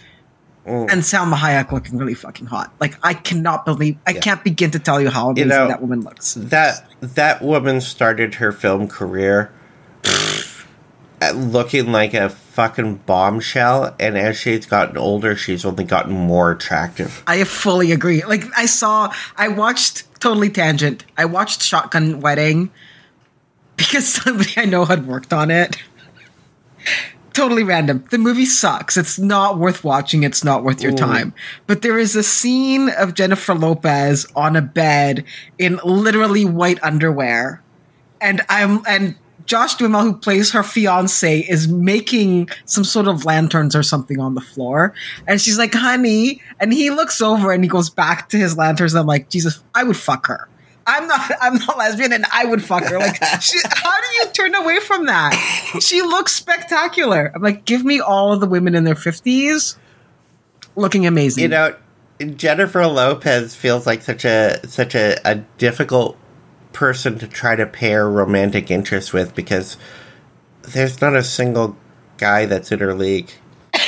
and Salma Hayek looking really fucking hot. Like I cannot believe, I can't begin to tell you how amazing that woman looks. That woman started her film career looking like a fucking bombshell, and as she's gotten older, she's only gotten more attractive. I fully agree. Like I watched Totally Tangent. I watched Shotgun Wedding because somebody I know had worked on it. Totally random. The movie sucks. It's not worth watching. It's not worth your time. But there is a scene of Jennifer Lopez on a bed in literally white underwear, and Josh Duhamel, who plays her fiance, is making some sort of lanterns or something on the floor. And she's like, honey. And he looks over and he goes back to his lanterns. And I'm like, Jesus, I would fuck her. I'm not lesbian, and I would fuck her. Like, how do you turn away from that? She looks spectacular. I'm like, give me all of the women in their 50s looking amazing. You know, Jennifer Lopez feels like such a difficult person to try to pair romantic interest with, because there's not a single guy that's in her league.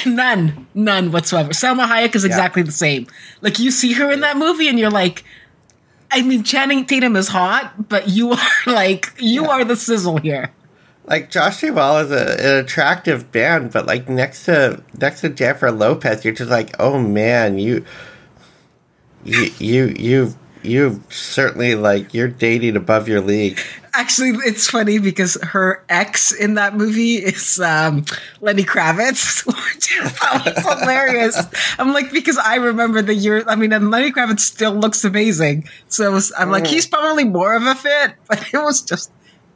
None whatsoever. Salma Hayek is exactly the same. Like you see her in that movie and you're like, I mean, Channing Tatum is hot, but you are like, you are the sizzle here. Like Josh Duhamel is an attractive man, but like next to Jennifer Lopez, you're just like, oh man, you've certainly, like, you're dating above your league. Actually, it's funny because her ex in that movie is Lenny Kravitz, which I thought was hilarious. I'm like, because I remember the year. I mean, and Lenny Kravitz still looks amazing. So I'm like, he's probably more of a fit, but it was just,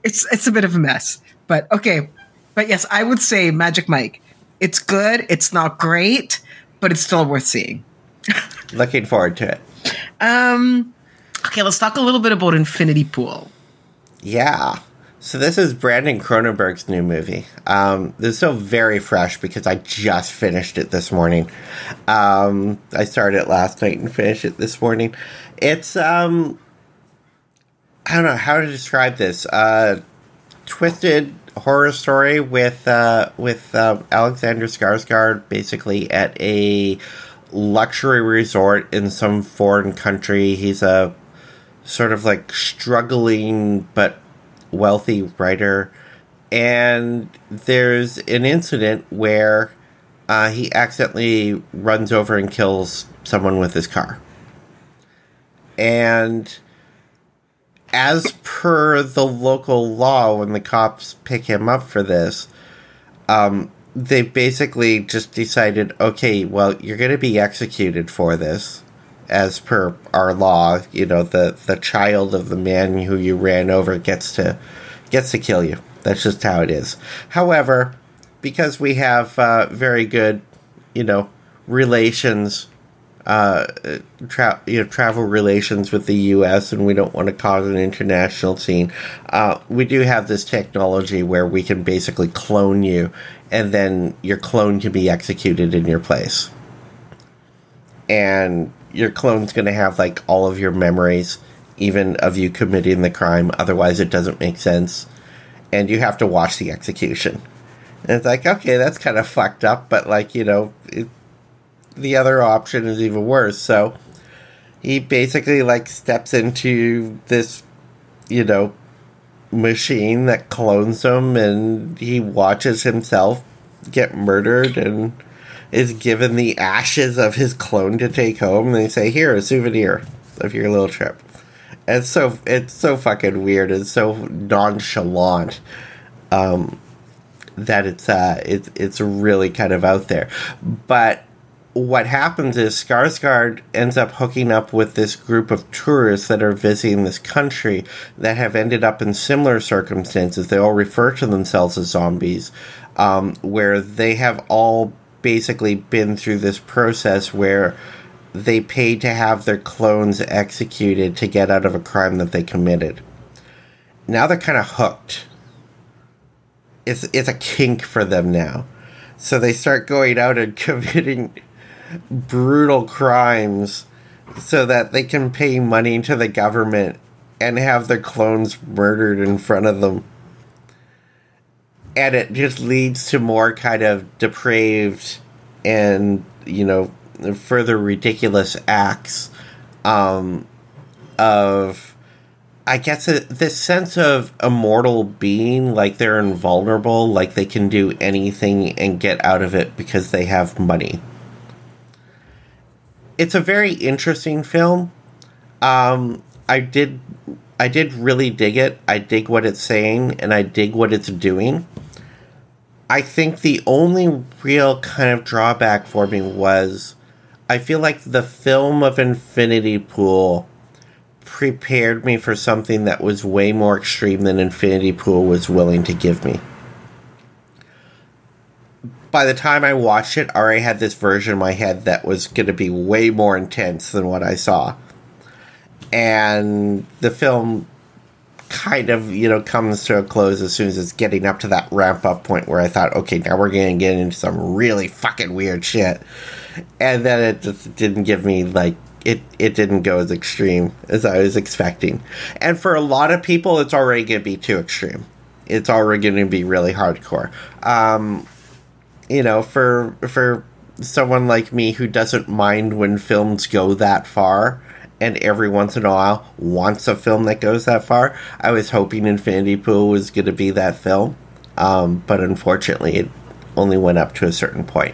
it's a bit of a mess. But okay. But yes, I would say Magic Mike. It's good. It's not great, but it's still worth seeing. Looking forward to it. Okay, let's talk a little bit about Infinity Pool. Yeah. So this is Brandon Cronenberg's new movie. This is so very fresh because I just finished it this morning. I started it last night and finished it this morning. It's, I don't know how to describe this. Twisted horror story with Alexander Skarsgård basically at a luxury resort in some foreign country. He's a sort of like struggling but wealthy writer, and there's an incident where he accidentally runs over and kills someone with his car. And as per the local law, when the cops pick him up for this, they basically just decided, okay, well, you're going to be executed for this. As per our law, you know, the child of the man who you ran over gets to kill you. That's just how it is. However, because we have very good, you know, relations, travel relations with the U.S., and we don't want to cause an international scene, we do have this technology where we can basically clone you, and then your clone can be executed in your place. And your clone's going to have, like, all of your memories, even of you committing the crime. Otherwise, it doesn't make sense. And you have to watch the execution. And it's like, okay, that's kind of fucked up, but, like, you know, the other option is even worse. So he basically, like, steps into this, you know, machine that clones him, and he watches himself get murdered and is given the ashes of his clone to take home, and they say, here, a souvenir of your little trip. And it's so fucking weird and so nonchalant that it's really kind of out there. But what happens is Skarsgård ends up hooking up with this group of tourists that are visiting this country that have ended up in similar circumstances. They all refer to themselves as zombies, where they have all basically been through this process where they paid to have their clones executed to get out of a crime that they committed. Now they're kind of hooked. It's a kink for them now. So they start going out and committing brutal crimes so that they can pay money to the government and have their clones murdered in front of them. And it just leads to more kind of depraved and, you know, further ridiculous acts of, I guess, this sense of immortal being, like they're invulnerable, like they can do anything and get out of it because they have money. It's a very interesting film. I did really dig it. I dig what it's saying, and I dig what it's doing. I think the only real kind of drawback for me was I feel like the film of Infinity Pool prepared me for something that was way more extreme than Infinity Pool was willing to give me. By the time I watched it, I already had this version in my head that was going to be way more intense than what I saw. And the film kind of, you know, comes to a close as soon as it's getting up to that ramp-up point where I thought, okay, now we're going to get into some really fucking weird shit. And then it just didn't give me, like, it didn't go as extreme as I was expecting. And for a lot of people, it's already going to be too extreme. It's already going to be really hardcore. You know, for someone like me who doesn't mind when films go that far, and every once in a while wants a film that goes that far, I was hoping Infinity Pool was going to be that film. But unfortunately, it only went up to a certain point.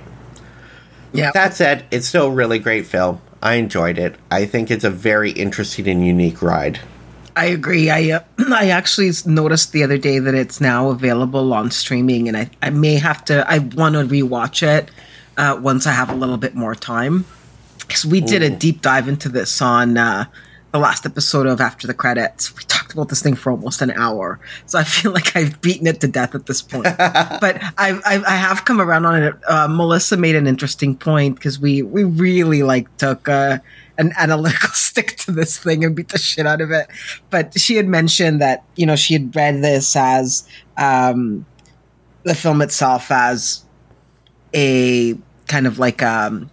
Yeah. That said, it's still a really great film. I enjoyed it. I think it's a very interesting and unique ride. I agree. I actually noticed the other day that it's now available on streaming, and I may have to. I want to rewatch it once I have a little bit more time, because we did a deep dive into this on the last episode of After the Credits. We talked about this thing for almost an hour, so I feel like I've beaten it to death at this point. But I have come around on it. Melissa made an interesting point, because we really took an analytical stick to this thing and beat the shit out of it. But she had mentioned that, she had read this as the film itself as a kind of an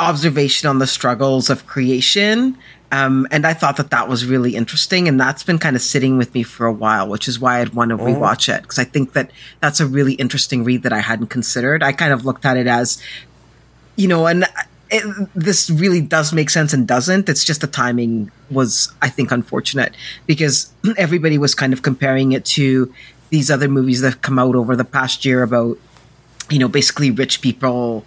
observation on the struggles of creation. And I thought that was really interesting. And that's been kind of sitting with me for a while, which is why I'd want to rewatch it. Because I think that that's a really interesting read that I hadn't considered. I kind of looked at it as, this really does make sense and doesn't. It's just the timing was, I think, unfortunate, because everybody was kind of comparing it to these other movies that have come out over the past year about, basically rich people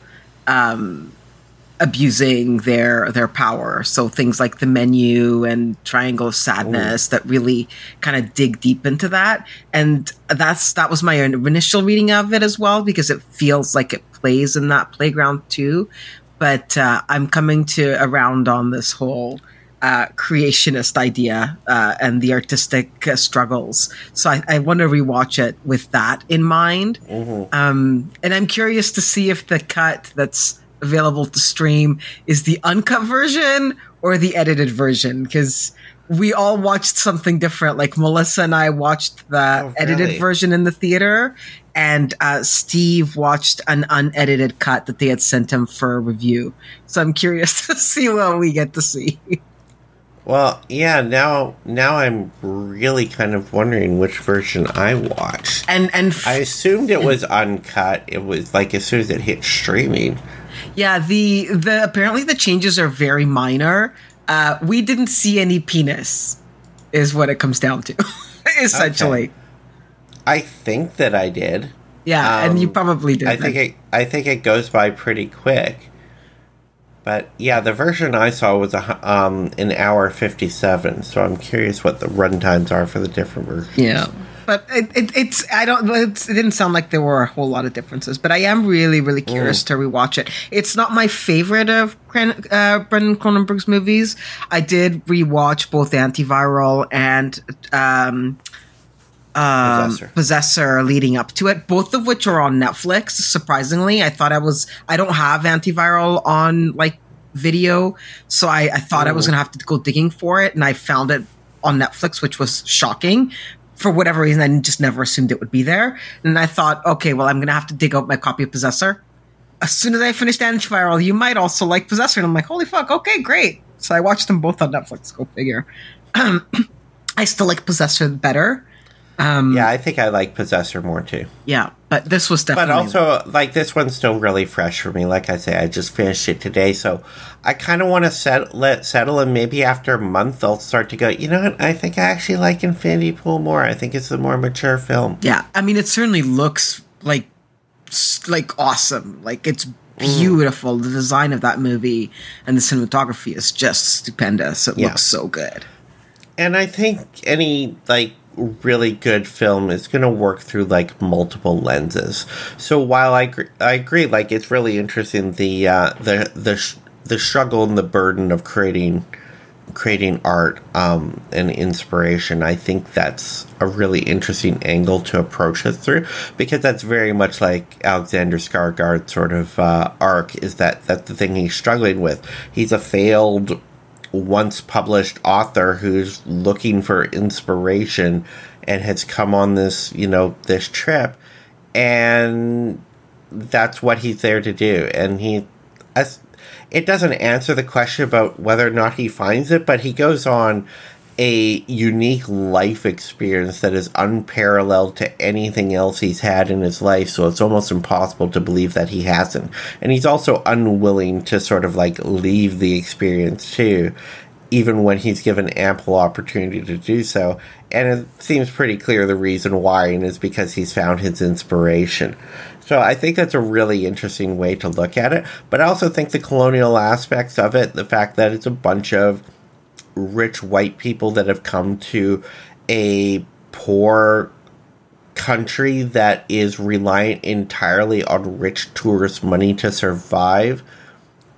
abusing their power. So things like The Menu and Triangle of Sadness that really kind of dig deep into that. And that was my initial reading of it as well, because it feels like it plays in that playground too. But I'm coming to around on this whole creationist idea and the artistic struggles. So I want to rewatch it with that in mind. Mm-hmm. And I'm curious to see if the cut that's available to stream is the uncut version or the edited version, because we all watched something different. Like Melissa and I watched the edited version in the theater, and Steve watched an unedited cut that they had sent him for review. So I'm curious to see what we get to see. Well, yeah, now I'm really kind of wondering which version I watched. And I assumed it was uncut. It was as soon as it hit streaming. Yeah, the apparently the changes are very minor. We didn't see any penis, is what it comes down to, essentially. Okay. I think that I did. Yeah, and you probably did. I think it goes by pretty quick. But yeah, the version I saw was an hour 57. So I'm curious what the runtimes are for the different versions. Yeah, but it didn't sound like there were a whole lot of differences. But I am really, really curious to rewatch it. It's not my favorite of Brandon Cronenberg's movies. I did rewatch both Antiviral and Possessor leading up to it, both of which are on Netflix. Surprisingly, I don't have Antiviral on video, so I thought I was gonna have to go digging for it, and I found it on Netflix, which was shocking. For whatever reason, I just never assumed it would be there, and I thought, okay, well, I'm gonna have to dig out my copy of Possessor. As soon as I finished Antiviral, you might also like Possessor, and I'm like, holy fuck, okay, great. So I watched them both on Netflix. Go figure. I still like Possessor better. Yeah, I think I like Possessor more too. Yeah, but this was definitely... But also, this one's still really fresh for me. Like I say, I just finished it today, so I kind of want to settle, and maybe after a month I'll start to go, you know what, I think I actually like Infinity Pool more. I think it's a more mature film. Yeah, I mean, it certainly looks like awesome. Like, it's beautiful. The design of that movie and the cinematography is just stupendous. It looks so good. And I think any, really good film is going to work through multiple lenses. So while I agree, it's really interesting the struggle and the burden of creating art and inspiration. I think that's a really interesting angle to approach it through, because that's very much like Alexander Skarsgård's sort of arc. Is that's the thing he's struggling with? He's a failed, once published author who's looking for inspiration and has come on this, this trip, and that's what he's there to do. And it doesn't answer the question about whether or not he finds it, but he goes on a unique life experience that is unparalleled to anything else he's had in his life, so it's almost impossible to believe that he hasn't. And he's also unwilling to sort of leave the experience too, even when he's given ample opportunity to do so. And it seems pretty clear the reason why, and it's because he's found his inspiration. So I think that's a really interesting way to look at it. But I also think the colonial aspects of it, the fact that it's a bunch of rich white people that have come to a poor country that is reliant entirely on rich tourist money to survive,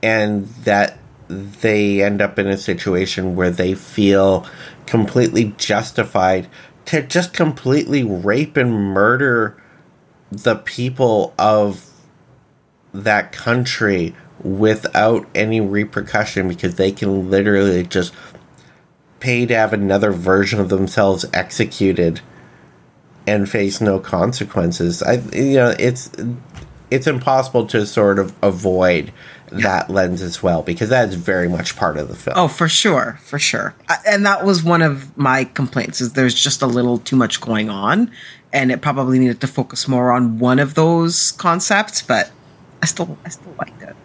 and that they end up in a situation where they feel completely justified to just completely rape and murder the people of that country without any repercussion, because they can literally just pay to have another version of themselves executed and face no consequences. It's impossible to sort of avoid that lens as well, because that is very much part of the film. Oh, for sure, for sure. And that was one of my complaints, is there's just a little too much going on, and it probably needed to focus more on one of those concepts, but I still liked it.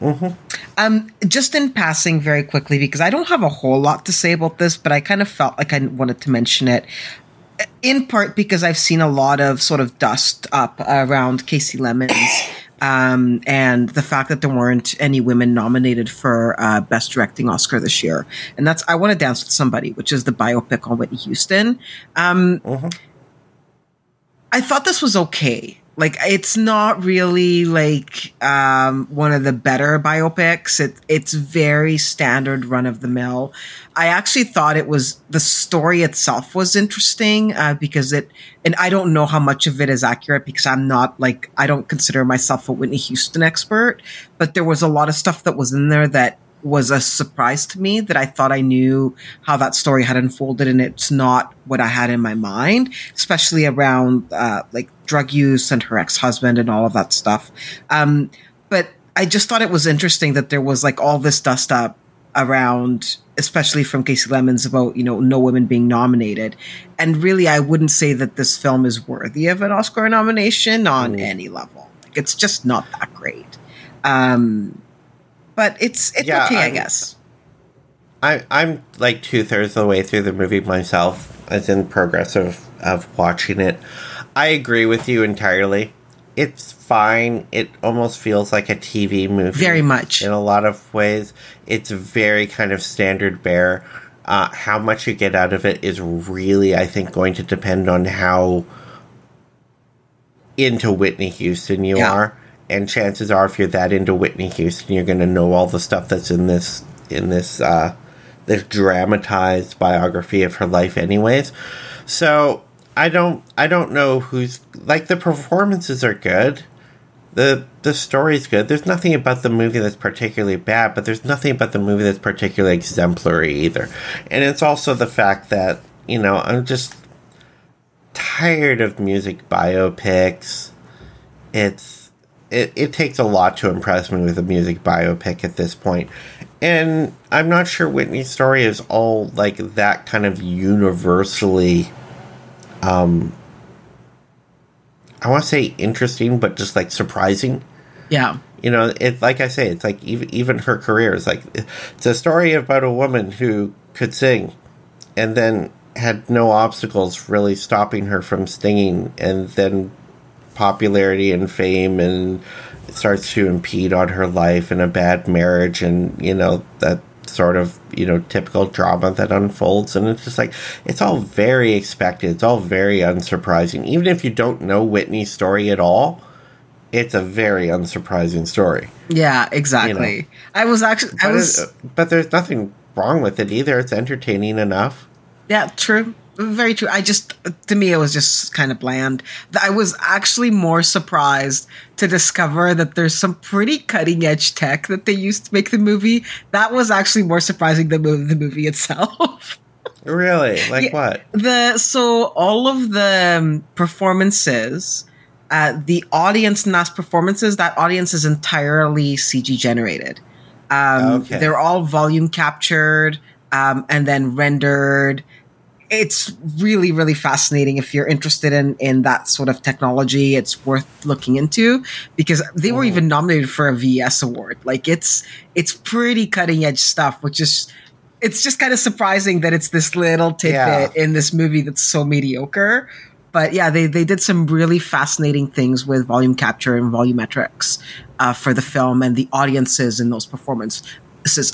Mm-hmm. Just in passing very quickly, because I don't have a whole lot to say about this, but I kind of felt like I wanted to mention it, in part because I've seen a lot of sort of dust up around Casey Lemons and the fact that there weren't any women nominated for Best Directing Oscar this year. And that's I Want to Dance with Somebody, which is the biopic on Whitney Houston. Mm-hmm. I thought this was okay. Like, it's not really like one of the better biopics. It's very standard run of the mill. I actually thought it was, the story itself was interesting because it, and I don't know how much of it is accurate because I'm not like, I don't consider myself a Whitney Houston expert, but there was a lot of stuff that was in there that was a surprise to me, that I thought I knew how that story had unfolded, and it's not what I had in my mind, especially around like drug use and her ex-husband and all of that stuff. But I just thought it was interesting that there was like all this dust up around, especially from Casey Lemons, about, you know, no women being nominated. And really, I wouldn't say that this film is worthy of an Oscar nomination on any level. Like, it's just not that great. But it's okay, I guess. I'm like 2/3 of the way through the movie myself, as in progress of watching it. I agree with you entirely. It's fine. It almost feels like a TV movie. Very much. In a lot of ways. It's very kind of standard bearer. How much you get out of it is really, I think, going to depend on how into Whitney Houston you are. And chances are, if you're that into Whitney Houston, you're going to know all the stuff that's in this dramatized biography of her life, anyways. So I don't know who's, like, the performances are good, the story's good. There's nothing about the movie that's particularly bad, but there's nothing about the movie that's particularly exemplary either. And it's also the fact that, you know, I'm just tired of music biopics. It takes a lot to impress me with a music biopic at this point. And I'm not sure Whitney's story is all, like, that kind of universally, I want to say interesting, but just, like, surprising. Yeah. You know, it, like I say, it's, like, even her career is, like, it's a story about a woman who could sing and then had no obstacles really stopping her from singing, and then popularity and fame, and it starts to impede on her life, and a bad marriage, and, you know, that sort of, you know, typical drama that unfolds. And it's just like, it's all very expected. It's all very unsurprising. Even if you don't know Whitney's story at all, it's a very unsurprising story. Yeah, exactly. You know? But there's nothing wrong with it either. It's entertaining enough. Yeah, true. Very true. To me, it was just kind of bland. I was actually more surprised to discover that there's some pretty cutting edge tech that they used to make the movie. That was actually more surprising than the movie itself. Really? Like what? So all of the performances, the audience in those performances, that audience is entirely CG generated. Okay. They're all volume captured and then rendered. It's really, really fascinating. If you're interested in that sort of technology, it's worth looking into, because they were even nominated for a VS award. Like, it's pretty cutting edge stuff, which is, it's just kind of surprising that it's this little tidbit in this movie that's so mediocre. But yeah, they did some really fascinating things with volume capture and volumetrics for the film and the audiences in those performances,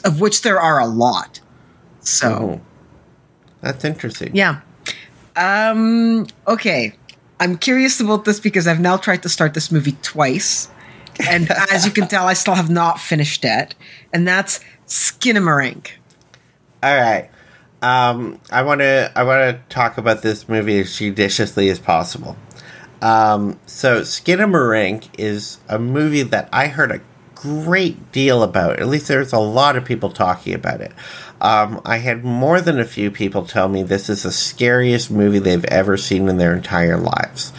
of which there are a lot. So that's interesting. Yeah. Okay. I'm curious about this because I've now tried to start this movie twice. And as you can tell, I still have not finished it. And that's Skinamarink. All right. I want to talk about this movie as judiciously as possible. So Skinamarink is a movie that I heard a great deal about. At least there's a lot of people talking about it. I had more than a few people tell me this is the scariest movie they've ever seen in their entire lives.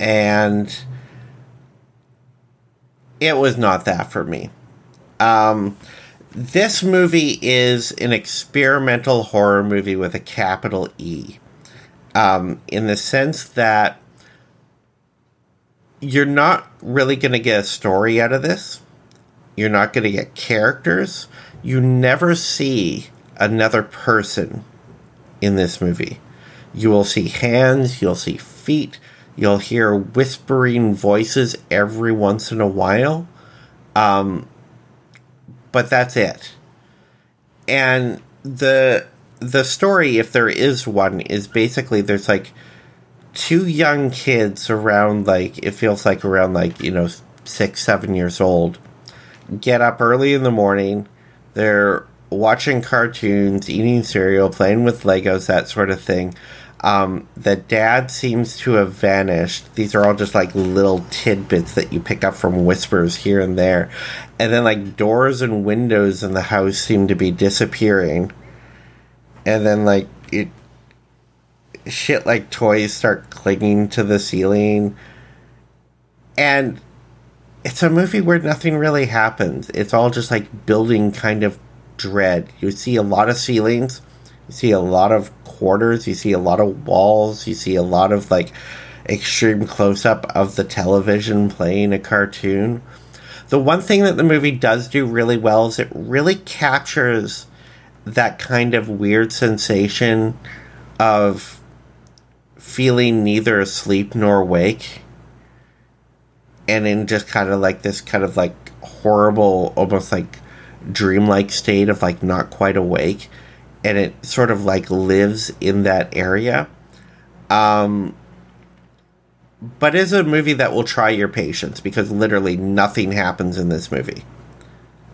And it was not that for me. This movie is an experimental horror movie with a capital E. In the sense that you're not really going to get a story out of this. You're not going to get characters. You never see another person in this movie. You will see hands. You'll see feet. You'll hear whispering voices every once in a while. But that's it. And the story, if there is one, is basically there's like two young kids around, like, it feels like around, like, you know, 6-7 years old, get up early in the morning. They're watching cartoons, eating cereal, playing with Legos, that sort of thing. The dad seems to have vanished. These are all just like little tidbits that you pick up from whispers here and there. And then like doors and windows in the house seem to be disappearing. And then like shit like toys start clinging to the ceiling. And it's a movie where nothing really happens. It's all just like building kind of dread. You see a lot of ceilings. You see a lot of quarters, you see a lot of walls, you see a lot of like extreme close-up of the television playing a cartoon. The one thing that the movie does do really well is it really captures that kind of weird sensation of feeling neither asleep nor awake, and in just kind of like this kind of like horrible, almost like dreamlike state of like not quite awake. And it sort of, like, lives in that area. But it's a movie that will try your patience, because literally nothing happens in this movie.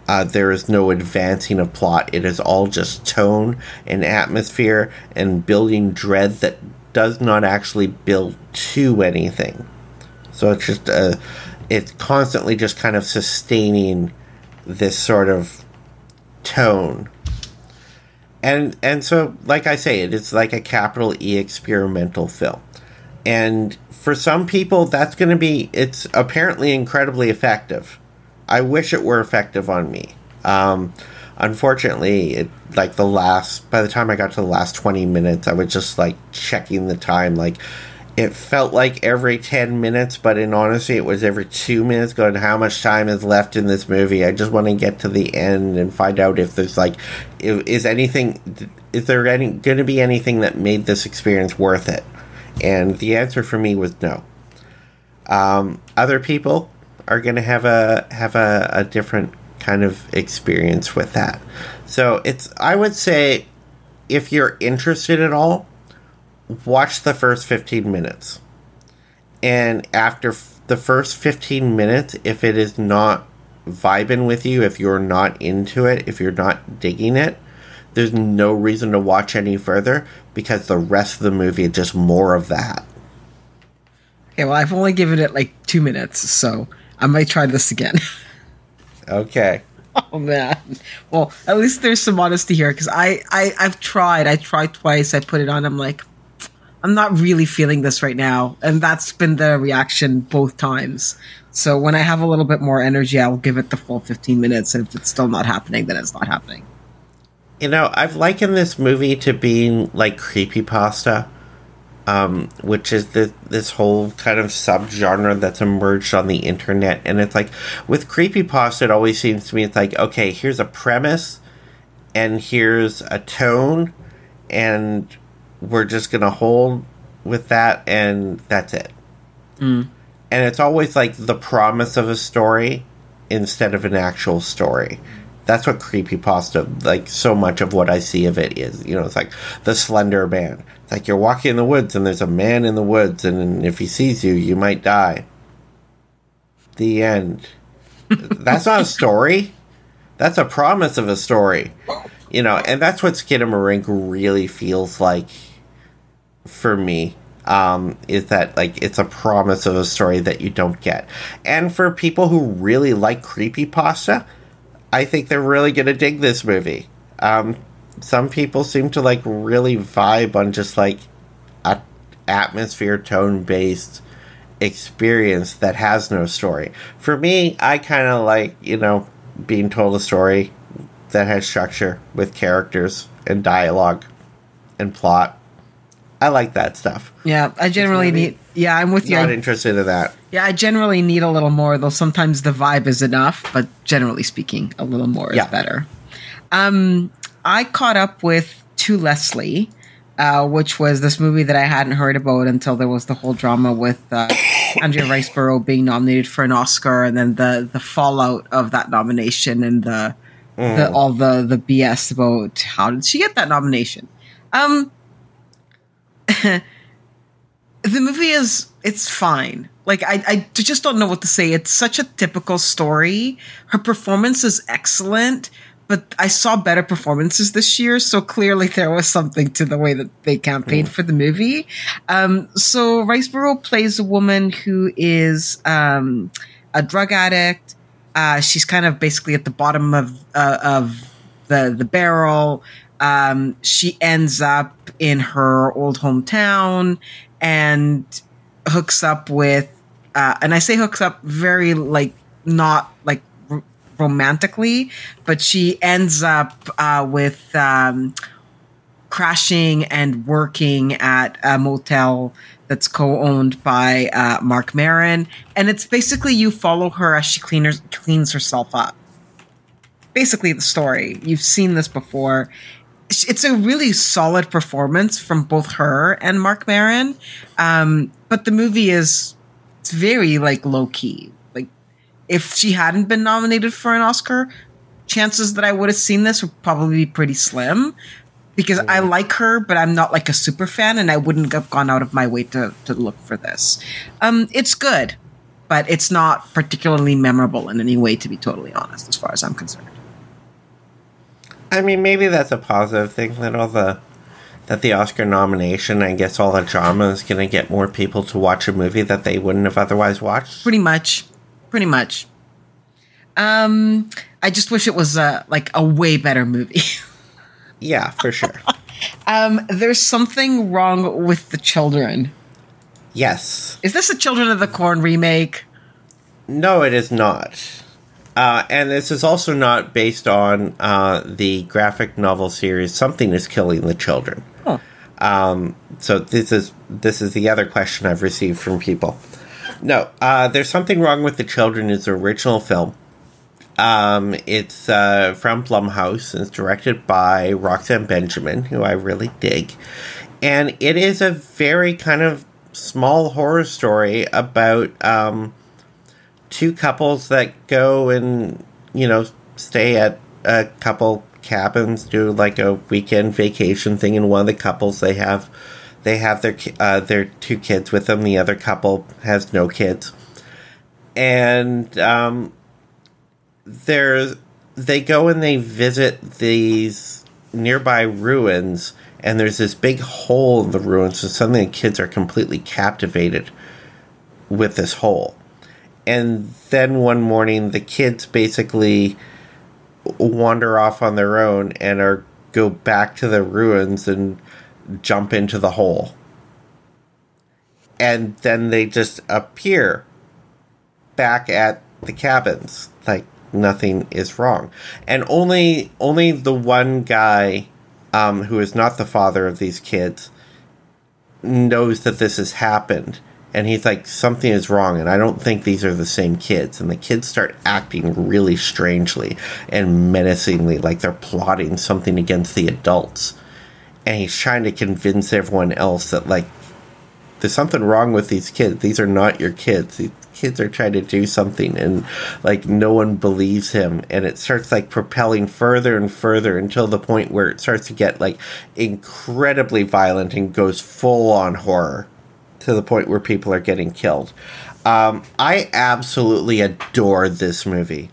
There is no advancing of plot. It is all just tone and atmosphere and building dread that does not actually build to anything. So it's just, it's constantly just kind of sustaining this sort of tone. And so, like I say, it's like a capital E experimental film. And for some people, that's going to be, it's apparently incredibly effective. I wish it were effective on me. Unfortunately, by the time I got to the last 20 minutes, I was just like checking the time. Like, it felt like every 10 minutes, but in honesty, it was every 2 minutes going, how much time is left in this movie? I just want to get to the end and find out if there's like, is there going to be anything that made this experience worth it? And the answer for me was no. Other people are going to have a different kind of experience with that. So I would say, if you're interested at all, watch the first 15 minutes. And after the first 15 minutes, if it is not vibing with you, if you're not into it, if you're not digging it, there's no reason to watch any further, because the rest of the movie is just more of that. Okay, well, I've only given it like 2 minutes, so I might try this again. Okay. Oh, man. Well, at least there's some honesty here, because I've tried. I tried twice. I put it on. I'm like, I'm not really feeling this right now. And that's been the reaction both times. So when I have a little bit more energy, I'll give it the full 15 minutes. And if it's still not happening, then it's not happening. You know, I've likened this movie to being like creepypasta, which is this whole kind of subgenre that's emerged on the internet. And it's like, with creepypasta, it always seems to me, it's like, okay, here's a premise and here's a tone, and we're just going to hold with that, and that's it. Mm. And it's always like the promise of a story instead of an actual story. That's what creepypasta, like, so much of what I see of it is. You know, it's like the Slender Man. It's like you're walking in the woods and there's a man in the woods, and if he sees you, you might die. The end. That's not a story. That's a promise of a story. You know, and that's what Skinamarink really feels like for me. Is that, like, it's a promise of a story that you don't get. And for people who really like creepypasta, I think they're really going to dig this movie. Some people seem to, like, really vibe on just, like, a atmosphere, tone-based experience that has no story. For me, I kind of like, you know, being told a story that has structure with characters and dialogue and plot. I like that stuff. Yeah, I generally need... Yeah, I'm with you. Not interested in that. Yeah, I generally need a little more, though sometimes the vibe is enough, but generally speaking, a little more is better. I caught up with To Leslie, which was this movie that I hadn't heard about until there was the whole drama with Andrea Riceborough being nominated for an Oscar, and then the fallout of that nomination and the BS about how did she get that nomination. The movie it's fine. Like, I just don't know what to say. It's such a typical story. Her performance is excellent, but I saw better performances this year, so clearly there was something to the way that they campaigned for the movie. So Riceborough plays a woman who is a drug addict. She's kind of basically at the bottom of the barrel. She ends up in her old hometown and hooks up with, and I say hooks up very, like, not, like, romantically, but she ends up with crashing and working at a motel that's co-owned by Mark Maron. And it's basically you follow her as she cleans herself up. Basically the story. You've seen this before. It's a really solid performance from both her and Mark Maron. But the movie it's very, like, low key. Like, if she hadn't been nominated for an Oscar, chances that I would have seen this would probably be pretty slim, because I like her, but I'm not, like, a super fan, and I wouldn't have gone out of my way to look for this. It's good, but it's not particularly memorable in any way, to be totally honest, as far as I'm concerned. I mean, maybe that's a positive thing, that the Oscar nomination, I guess all the drama is going to get more people to watch a movie that they wouldn't have otherwise watched. Pretty much. I just wish it was a way better movie. Yeah, for sure. There's something wrong with the children. Yes. Is this a Children of the Corn remake? No, it is not. And this is also not based on the graphic novel series Something is Killing the Children. Huh. So this is the other question I've received from people. No, There's Something Wrong with the Children is an original film. It's from Blumhouse, and it's directed by Roxanne Benjamin, who I really dig. And it is a very kind of small horror story about two couples that go and, you know, stay at a couple cabins, do like a weekend vacation thing, and one of the couples they have their two kids with them. The other couple has no kids, and they go and they visit these nearby ruins, and there's this big hole in the ruins, and suddenly the kids are completely captivated with this hole. And then one morning, the kids basically wander off on their own and go back to the ruins and jump into the hole. And then they just appear back at the cabins, like nothing is wrong. And only the one guy, who is not the father of these kids, knows that this has happened. And he's like, something is wrong, and I don't think these are the same kids. And the kids start acting really strangely and menacingly, like they're plotting something against the adults. And he's trying to convince everyone else that, like, there's something wrong with these kids. These are not your kids. These kids are trying to do something and like no one believes him, and it starts like propelling further and further until the point where it starts to get like incredibly violent and goes full on horror to the point where people are getting killed. I absolutely adored this movie.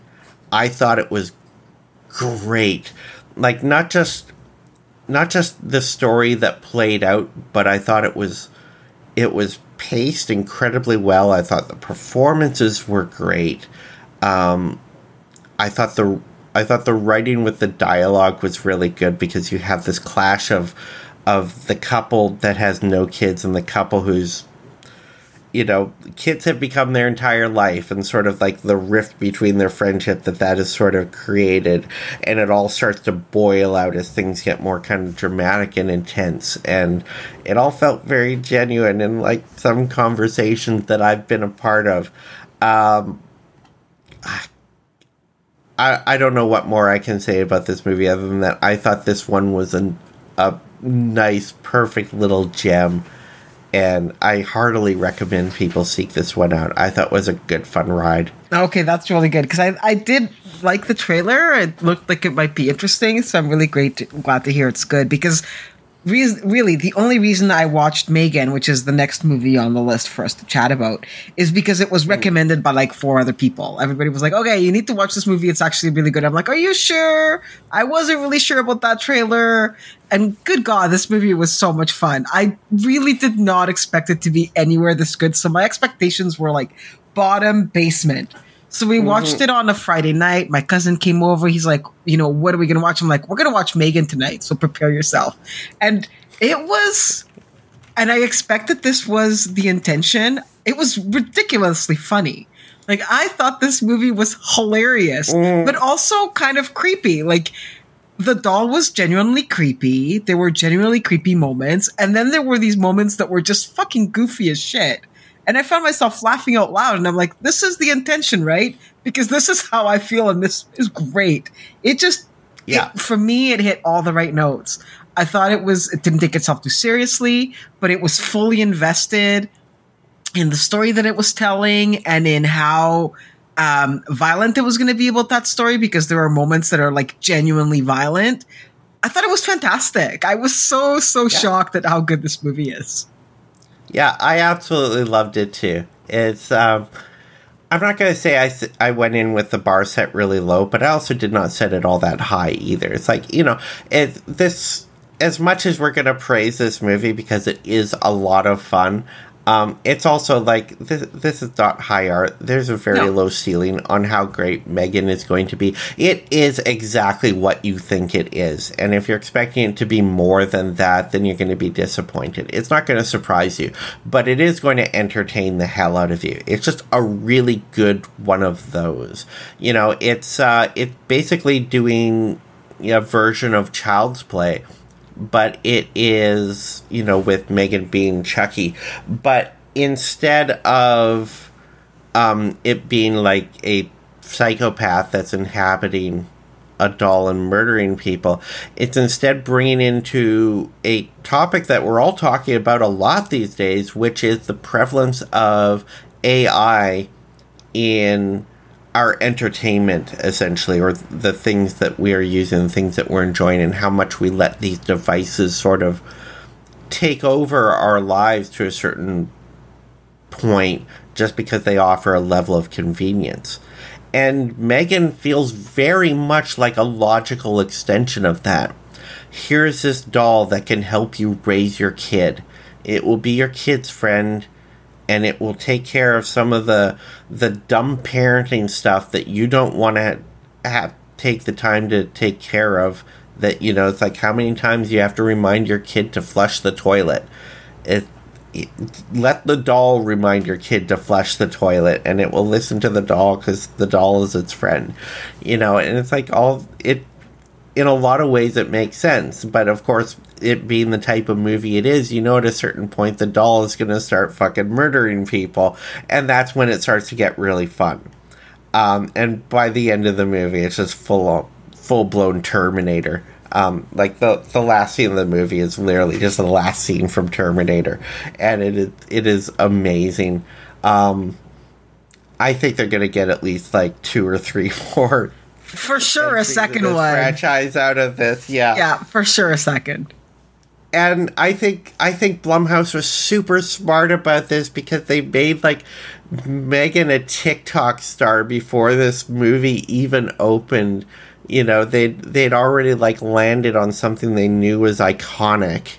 I thought it was great. Like not just the story that played out, but I thought it was paced incredibly well. I thought the performances were great. I thought the writing with the dialogue was really good, because you have this clash of the couple that has no kids and the couple who's, you know, kids have become their entire life, and sort of like the rift between their friendship that is sort of created, and it all starts to boil out as things get more kind of dramatic and intense, and it all felt very genuine in like some conversations that I've been a part of. I don't know what more I can say about this movie other than that I thought this one was a nice, perfect little gem. And I heartily recommend people seek this one out. I thought it was a good, fun ride. Okay, that's really good. Because I did like the trailer. It looked like it might be interesting. So I'm really glad to hear it's good. Because really, the only reason I watched M3GAN, which is the next movie on the list for us to chat about, is because it was recommended by like 4 other people. Everybody was like, okay, you need to watch this movie. It's actually really good. I'm like, are you sure? I wasn't really sure about that trailer. And good God, this movie was so much fun. I really did not expect it to be anywhere this good. So my expectations were like bottom basement. So we watched it on a Friday night. My cousin came over. He's like, you know, what are we going to watch? I'm like, we're going to watch M3GAN tonight. So prepare yourself. And it was, and I expected this was the intention. It was ridiculously funny. Like, I thought this movie was hilarious, but also kind of creepy. Like, the doll was genuinely creepy. There were genuinely creepy moments. And then there were these moments that were just fucking goofy as shit. And I found myself laughing out loud. And I'm like, this is the intention, right? Because this is how I feel. And this is great. It just, for me, it hit all the right notes. I thought it didn't take itself too seriously, but it was fully invested in the story that it was telling and in how violent it was going to be about that story, because there are moments that are like genuinely violent. I thought it was fantastic. I was so shocked at how good this movie is. Yeah, I absolutely loved it too. It's I'm not going to say I went in with the bar set really low, but I also did not set it all that high either. It's like, you know, as much as we're going to praise this movie because it is a lot of fun, it's also like, this is not high art. There's a very low ceiling on how great M3GAN is going to be. It is exactly what you think it is. And if you're expecting it to be more than that, then you're going to be disappointed. It's not going to surprise you, but it is going to entertain the hell out of you. It's just a really good one of those. You know, it's basically doing a version of Child's Play, but it is, you know, with M3GAN being Chucky. But instead of it being like a psychopath that's inhabiting a doll and murdering people, it's instead bringing into a topic that we're all talking about a lot these days, which is the prevalence of AI in our entertainment, essentially, or the things that we are using, things that we're enjoying, and how much we let these devices sort of take over our lives to a certain point just because they offer a level of convenience. And M3GAN feels very much like a logical extension of that. Here's this doll that can help you raise your kid. It will be your kid's friend, and it will take care of some of the dumb parenting stuff that you don't want to have take the time to take care of. That, you know, it's like how many times you have to remind your kid to flush the toilet. Let the doll remind your kid to flush the toilet, and it will listen to the doll because the doll is its friend. You know, and it's like all it. In a lot of ways, it makes sense. But, of course, it being the type of movie it is, you know, at a certain point, the doll is going to start fucking murdering people. And that's when it starts to get really fun. And by the end of the movie, it's just full-blown Terminator. Like, the last scene of the movie is literally just the last scene from Terminator. And it is amazing. I think they're going to get at least like 2 or 3 more. For sure, a second one. Franchise out of this, yeah. Yeah, for sure, a second. And I think Blumhouse was super smart about this because they made like M3GAN a TikTok star before this movie even opened. You know, they'd already like landed on something they knew was iconic,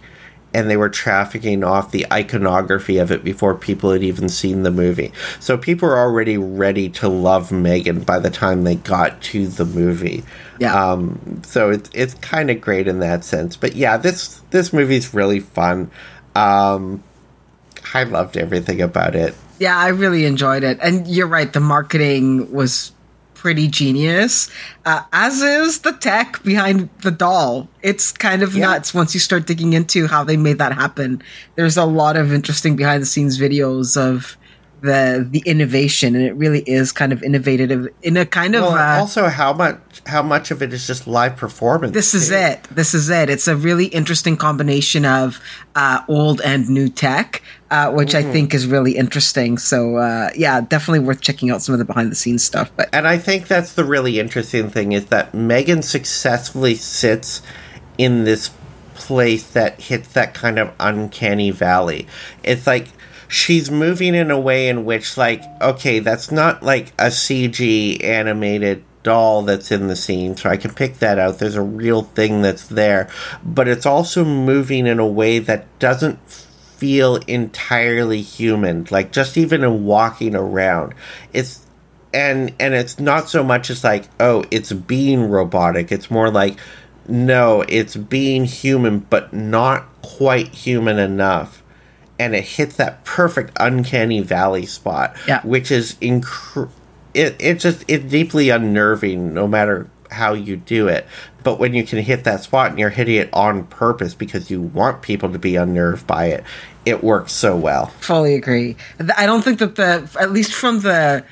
and they were trafficking off the iconography of it before people had even seen the movie. So people were already ready to love M3GAN by the time they got to the movie. Yeah. So it's kind of great in that sense. But yeah, this movie's really fun. I loved everything about it. Yeah, I really enjoyed it. And you're right, the marketing was pretty genius, as is the tech behind the doll. It's kind of nuts once you start digging into how they made that happen. There's a lot of interesting behind the scenes videos of the innovation, and it really is kind of innovative in a kind of also how much of it is just live performance. This is it. It's a really interesting combination of old and new tech, which I think is really interesting. So, yeah, definitely worth checking out some of the behind-the-scenes stuff. But and I think that's the really interesting thing is that M3GAN successfully sits in this place that hits that kind of uncanny valley. It's like she's moving in a way in which, like, okay, that's not like a CG animated doll that's in the scene, so I can pick that out. There's a real thing that's there. But it's also moving in a way that doesn't feel entirely human, like just even in walking around. It's and it's not so much as like, oh, it's being robotic. It's more like, no, it's being human, but not quite human enough. And it hits that perfect uncanny valley spot, which is it's deeply unnerving, no matter how you do it. But when you can hit that spot and you're hitting it on purpose because you want people to be unnerved by it, it works so well. Fully agree. I don't think that at least from the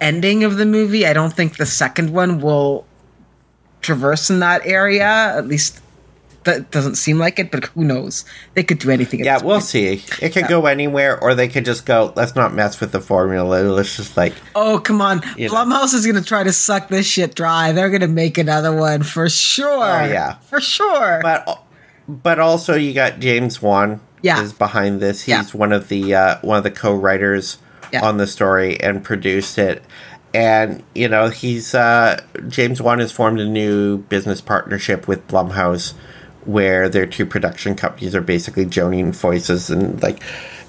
ending of the movie, I don't think the second one will traverse in that area. At least that doesn't seem like it, but who knows? They could do anything. Yeah, we'll see. It could go anywhere, or they could just go, let's not mess with the formula. Let's just like... Oh, come on. Blumhouse is going to try to suck this shit dry. They're going to make another one for sure. Oh, yeah. For sure. But also you got James Wan is behind this. He's one of the co-writers on the story and produced it. And, you know, he's... James Wan has formed a new business partnership with Blumhouse, where their two production companies are basically joining voices, and like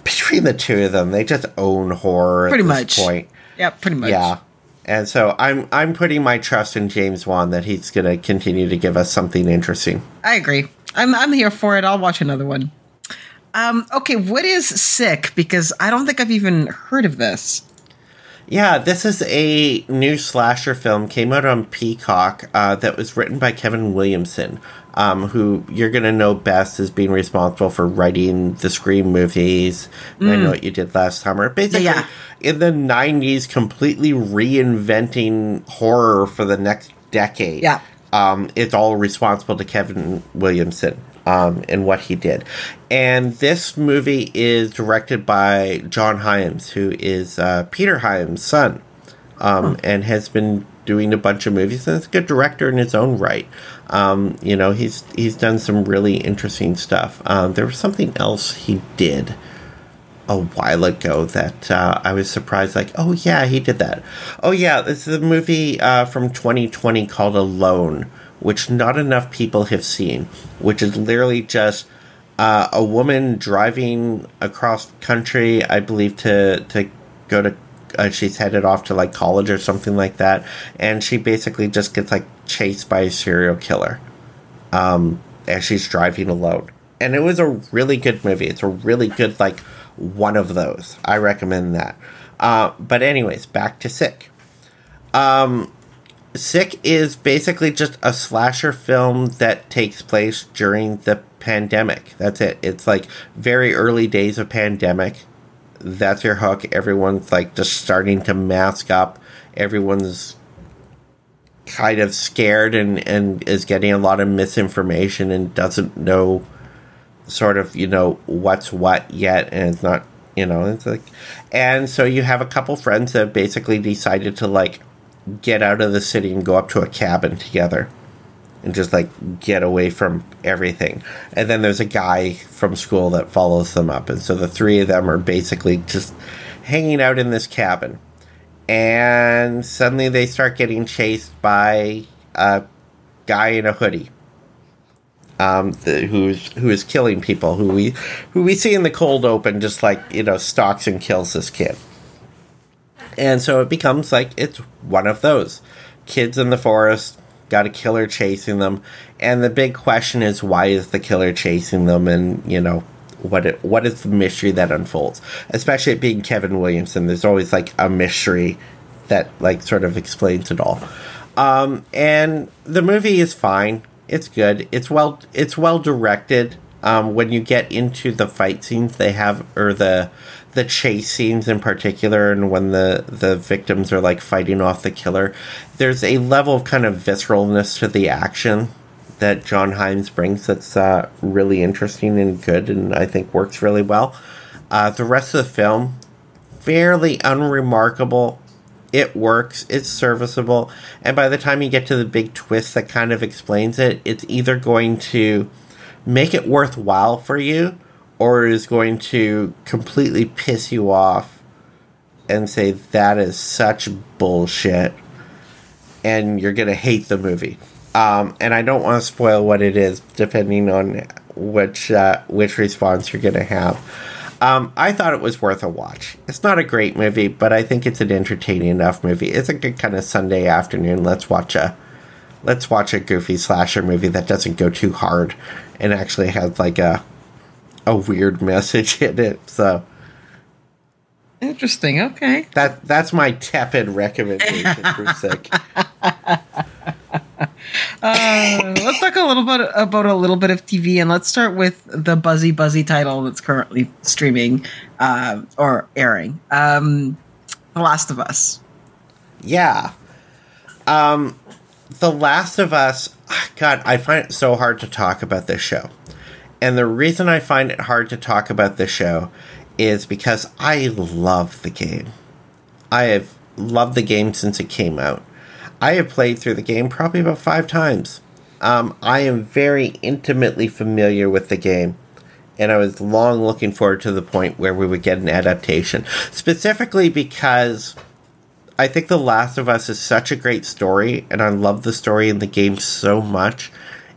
between the two of them, they just own horror pretty much. Point. Yeah, pretty much. Yeah, and so I'm putting my trust in James Wan that he's going to continue to give us something interesting. I agree. I'm here for it. I'll watch another one. Okay, what is Sick? Because I don't think I've even heard of this. Yeah, this is a new slasher film, came out on Peacock, that was written by Kevin Williamson, who you're going to know best as being responsible for writing the Scream movies. I Know What You Did Last Summer. Basically, in the 90s, completely reinventing horror for the next decade. Yeah. It's all responsible to Kevin Williamson and what he did. And this movie is directed by John Hyams, who is Peter Hyams' son, and has been doing a bunch of movies. And he's a good director in his own right. You know, he's done some really interesting stuff. There was something else he did a while ago that I was surprised, like, oh, yeah, he did that. Oh, yeah, this is a movie from 2020 called Alone, which not enough people have seen, which is literally just a woman driving across the country, I believe, to go to, she's headed off to, like, college or something like that, and she basically just gets, like, chased by a serial killer as she's driving alone. And it was a really good movie. It's a really good, like, one of those. I recommend that. But anyways, back to Sick. Sick is basically just a slasher film that takes place during the pandemic. That's it. It's like very early days of pandemic. That's your hook. Everyone's like just starting to mask up. Everyone's kind of scared and is getting a lot of misinformation and doesn't know sort of, you know, what's what yet, and it's not You know, it's like, and so you have a couple friends that basically decided to like get out of the city and go up to a cabin together and just like get away from everything. And then there's a guy from school that follows them up. And so the three of them are basically just hanging out in this cabin. And suddenly they start getting chased by a guy in a hoodie. Who is killing people, who we see in the cold open, just like, you know, stalks and kills this kid. And so it becomes like it's one of those kids in the forest, got a killer chasing them, and the big question is, why is the killer chasing them? And, you know, what is the mystery that unfolds? Especially it being Kevin Williamson, there's always like a mystery that like sort of explains it all. And the movie is fine. It's good. It's well directed. When you get into the fight scenes they have, or the chase scenes in particular, and when the victims are like fighting off the killer, there's a level of kind of visceralness to the action that John Himes brings that's really interesting and good, and I think works really well. The rest of the film, fairly unremarkable. It works, it's serviceable, and by the time you get to the big twist that kind of explains it, it's either going to make it worthwhile for you, or it is going to completely piss you off and say, that is such bullshit, and you're going to hate the movie. And I don't want to spoil what it is, depending on which response you're going to have. I thought it was worth a watch. It's not a great movie, but I think it's an entertaining enough movie. It's a good kind of Sunday afternoon. Let's watch a goofy slasher movie that doesn't go too hard and actually has like a weird message in it. So interesting. Okay, that's my tepid recommendation for Sick. Let's talk a little bit about a little bit of TV, and let's start with the buzzy title that's currently streaming or airing, The Last of Us. Yeah, The Last of Us. God, I find it so hard to talk about this show, and the reason I find it hard to talk about this show is because I love the game. I have loved the game since it came out. I have played through the game probably about 5 times. I am very intimately familiar with the game, and I was long looking forward to the point where we would get an adaptation. Specifically because I think The Last of Us is such a great story, and I love the story in the game so much.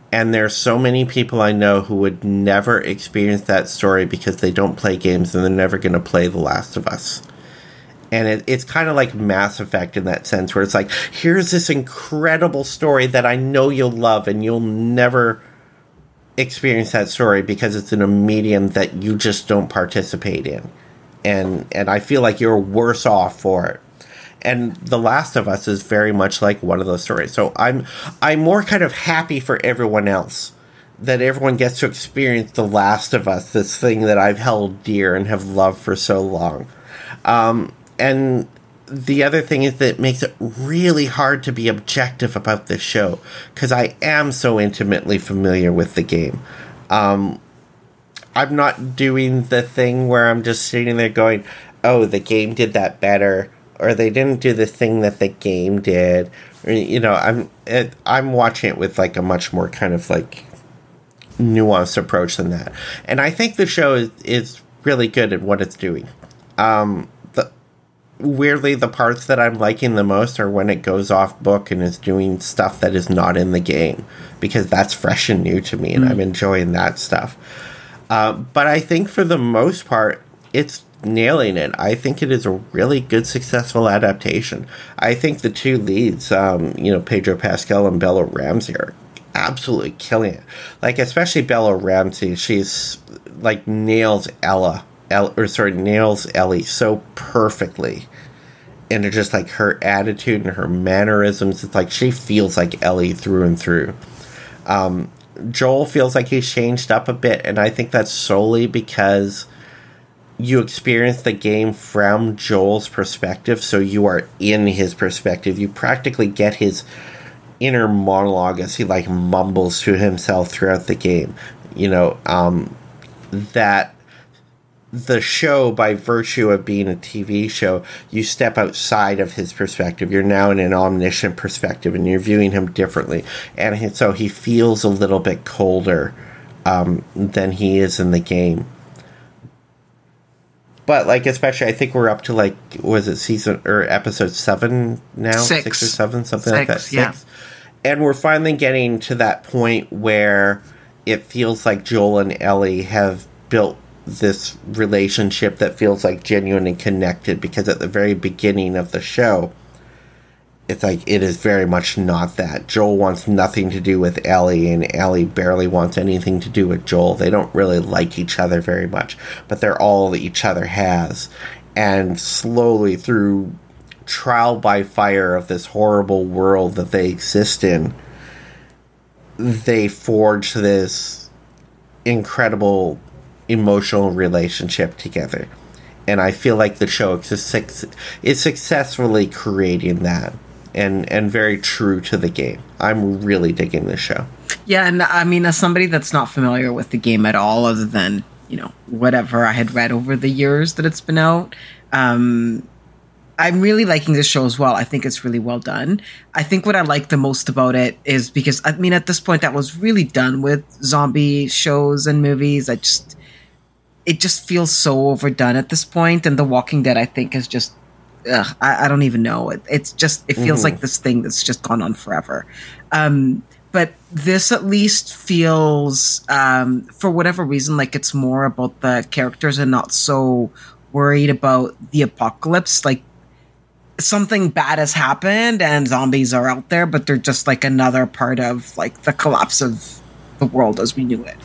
And there are so many people I know who would never experience that story because they don't play games and they're never going to play The Last of Us. And it's kind of like Mass Effect in that sense, where it's like, here's this incredible story that I know you'll love, and you'll never experience that story because it's in a medium that you just don't participate in. And I feel like you're worse off for it. And The Last of Us is very much like one of those stories. So I'm more kind of happy for everyone else, that everyone gets to experience The Last of Us, this thing that I've held dear and have loved for so long. And the other thing is that it makes it really hard to be objective about this show, because I am so intimately familiar with the game. I'm not doing the thing where I'm just sitting there going, oh, the game did that better, or they didn't do the thing that the game did. Or, you know, I'm watching it with like a much more kind of like nuanced approach than that. And I think the show is really good at what it's doing. Weirdly, the parts that I'm liking the most are when it goes off book and is doing stuff that is not in the game, because that's fresh and new to me, and I'm enjoying that stuff. But I think for the most part, it's nailing it. I think it is a really good, successful adaptation. I think the two leads, Pedro Pascal and Bella Ramsey, are absolutely killing it. Like, especially Bella Ramsey, she's like nails Ellie so perfectly, and it's just like her attitude and her mannerisms. It's like she feels like Ellie through and through. Joel feels like he's changed up a bit, and I think that's solely because you experience the game from Joel's perspective, so you are in his perspective. You practically get his inner monologue as he like mumbles to himself throughout the game. You know, that the show, by virtue of being a TV show, you step outside of his perspective. You're now in an omniscient perspective, and you're viewing him differently. And so he feels a little bit colder than he is in the game. But, like, especially, I think we're up to, like, was it season or episode 7 now? 6 or 7, something like that. 6. Yeah. And we're finally getting to that point where it feels like Joel and Ellie have built this relationship that feels, like, genuine and connected, because at the very beginning of the show, it's like, it is very much not that. Joel wants nothing to do with Ellie, and Ellie barely wants anything to do with Joel. They don't really like each other very much, but they're all that each other has. And slowly, through trial by fire of this horrible world that they exist in, they forge this incredible emotional relationship together. And I feel like the show is successfully creating that, and very true to the game. I'm really digging this show. Yeah, and I mean, as somebody that's not familiar with the game at all, other than, you know, whatever I had read over the years that it's been out, I'm really liking this show as well. I think it's really well done. I think what I like the most about it is because, I mean, at this point, that was really done with zombie shows and movies. It just feels so overdone at this point. And The Walking Dead, I think, is just, I don't even know. It's just, it feels like this thing that's just gone on forever. But this at least feels, for whatever reason, like it's more about the characters and not so worried about the apocalypse. Like, something bad has happened and zombies are out there, but they're just like another part of like the collapse of the world as we knew it.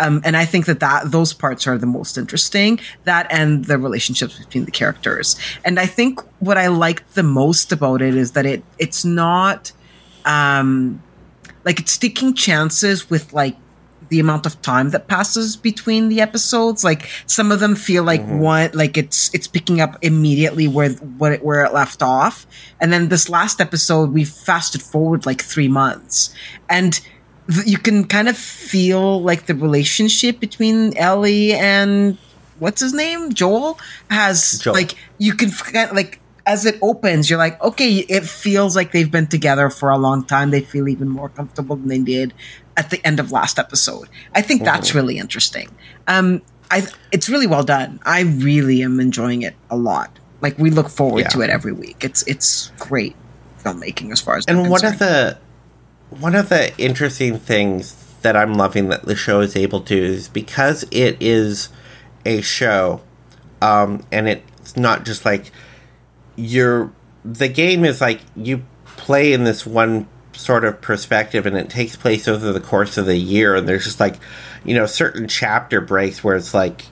And I think that those parts are the most interesting, that and the relationships between the characters. And I think what I liked the most about it is that it's not, like, it's taking chances with, like, the amount of time that passes between the episodes. Like, some of them feel like one, like it's picking up immediately where it left off. And then this last episode, we fasted forward like 3 months, and you can kind of feel like the relationship between Ellie and what's his name, Joel. Like, you can, like, as it opens, you're like, okay, it feels like they've been together for a long time. They feel even more comfortable than they did at the end of last episode. I think that's really interesting. It's really well done. I really am enjoying it a lot. Like, we look forward to it every week. It's great filmmaking as far as I'm concerned. One of the interesting things that I'm loving that the show is able to is because it is a show, and it's not just like the game is like you play in this one sort of perspective, and it takes place over the course of the year, and there's just like, you know, certain chapter breaks where it's like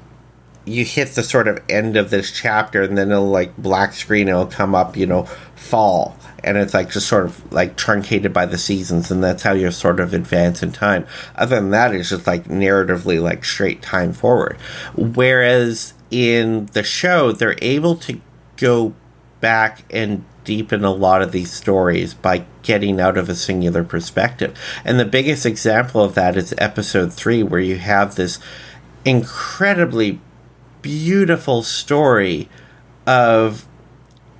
you hit the sort of end of this chapter, and then it'll like black screen, it'll come up, you know, fall. And it's like just sort of like truncated by the seasons, and that's how you sort of advance in time. Other than that, it's just like narratively like straight time forward. Whereas in the show, they're able to go back and deepen a lot of these stories by getting out of a singular perspective. And the biggest example of that is episode 3, where you have this incredibly beautiful story of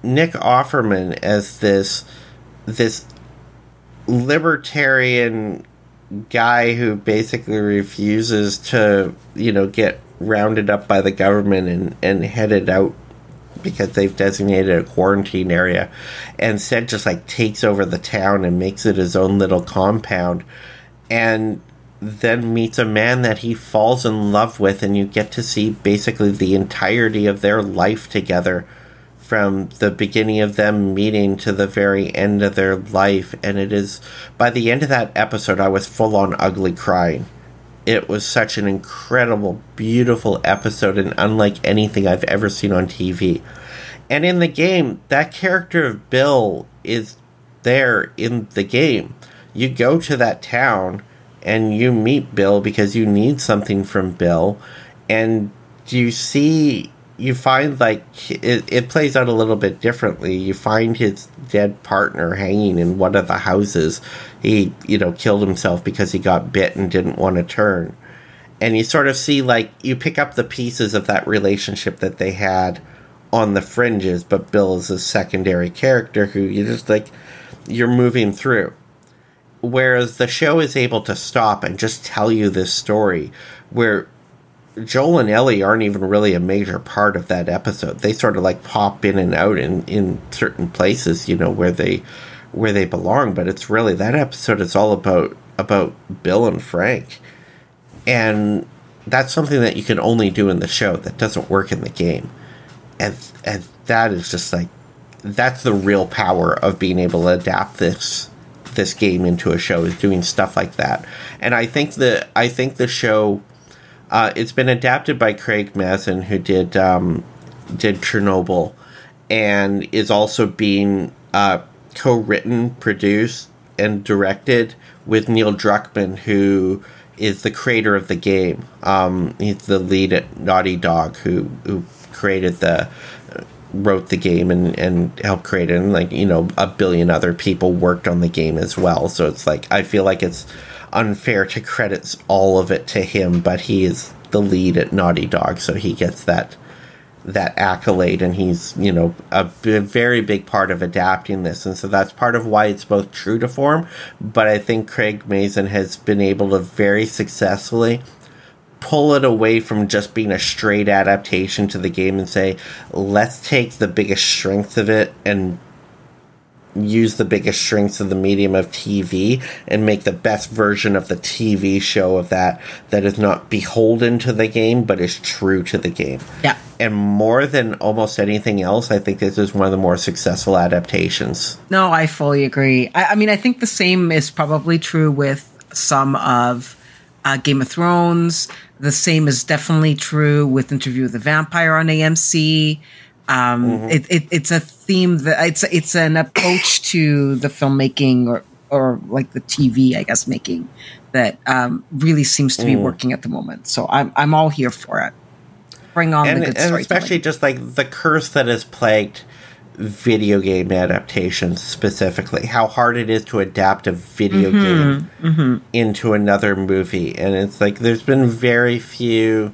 Nick Offerman as this libertarian guy who basically refuses to, you know, get rounded up by the government and headed out because they've designated a quarantine area, and instead just like takes over the town and makes it his own little compound, and then meets a man that he falls in love with, and you get to see basically the entirety of their life together, from the beginning of them meeting to the very end of their life. And it is, by the end of that episode, I was full on ugly crying. It was such an incredible, beautiful episode, and unlike anything I've ever seen on TV. And in the game, that character of Bill is there in the game. You go to that town and you meet Bill because you need something from Bill, and you see, you find, like, it plays out a little bit differently. You find his dead partner hanging in one of the houses. He, you know, killed himself because he got bit and didn't want to turn. And you sort of see, like, you pick up the pieces of that relationship that they had on the fringes, but Bill is a secondary character who you just, like, you're moving through. Whereas the show is able to stop and just tell you this story where Joel and Ellie aren't even really a major part of that episode. They sort of, like, pop in and out in certain places, you know, where they belong. But it's really, that episode is all about Bill and Frank. And that's something that you can only do in the show. That doesn't work in the game. And that is just, like, that's the real power of being able to adapt this game into a show, is doing stuff like that. And I think the show, it's been adapted by Craig Mazin, who did Chernobyl, and is also being co-written, produced, and directed with Neil Druckmann, who is the creator of the game. He's the lead at Naughty Dog, who wrote the game and helped create it, and, like, you know, a billion other people worked on the game as well. So it's like, I feel like it's unfair to credit all of it to him, but he is the lead at Naughty Dog, so he gets that accolade, and he's, you know, a very big part of adapting this. And so that's part of why it's both true to form, but I think Craig Mazin has been able to very successfully pull it away from just being a straight adaptation to the game and say, let's take the biggest strengths of it and use the biggest strengths of the medium of TV and make the best version of the TV show of that is not beholden to the game, but is true to the game. Yeah. And more than almost anything else, I think this is one of the more successful adaptations. No, I fully agree. I mean, I think the same is probably true with some of Game of Thrones. The same is definitely true with Interview with the Vampire on AMC. Mm-hmm. It's a theme that it's an approach to the filmmaking or like the TV, I guess, making that really seems to be working at the moment. So I'm all here for it. Bring on the good storytelling. And especially just like the curse that has plagued video game adaptations, specifically how hard it is to adapt a video game into another movie. And it's like there's been very few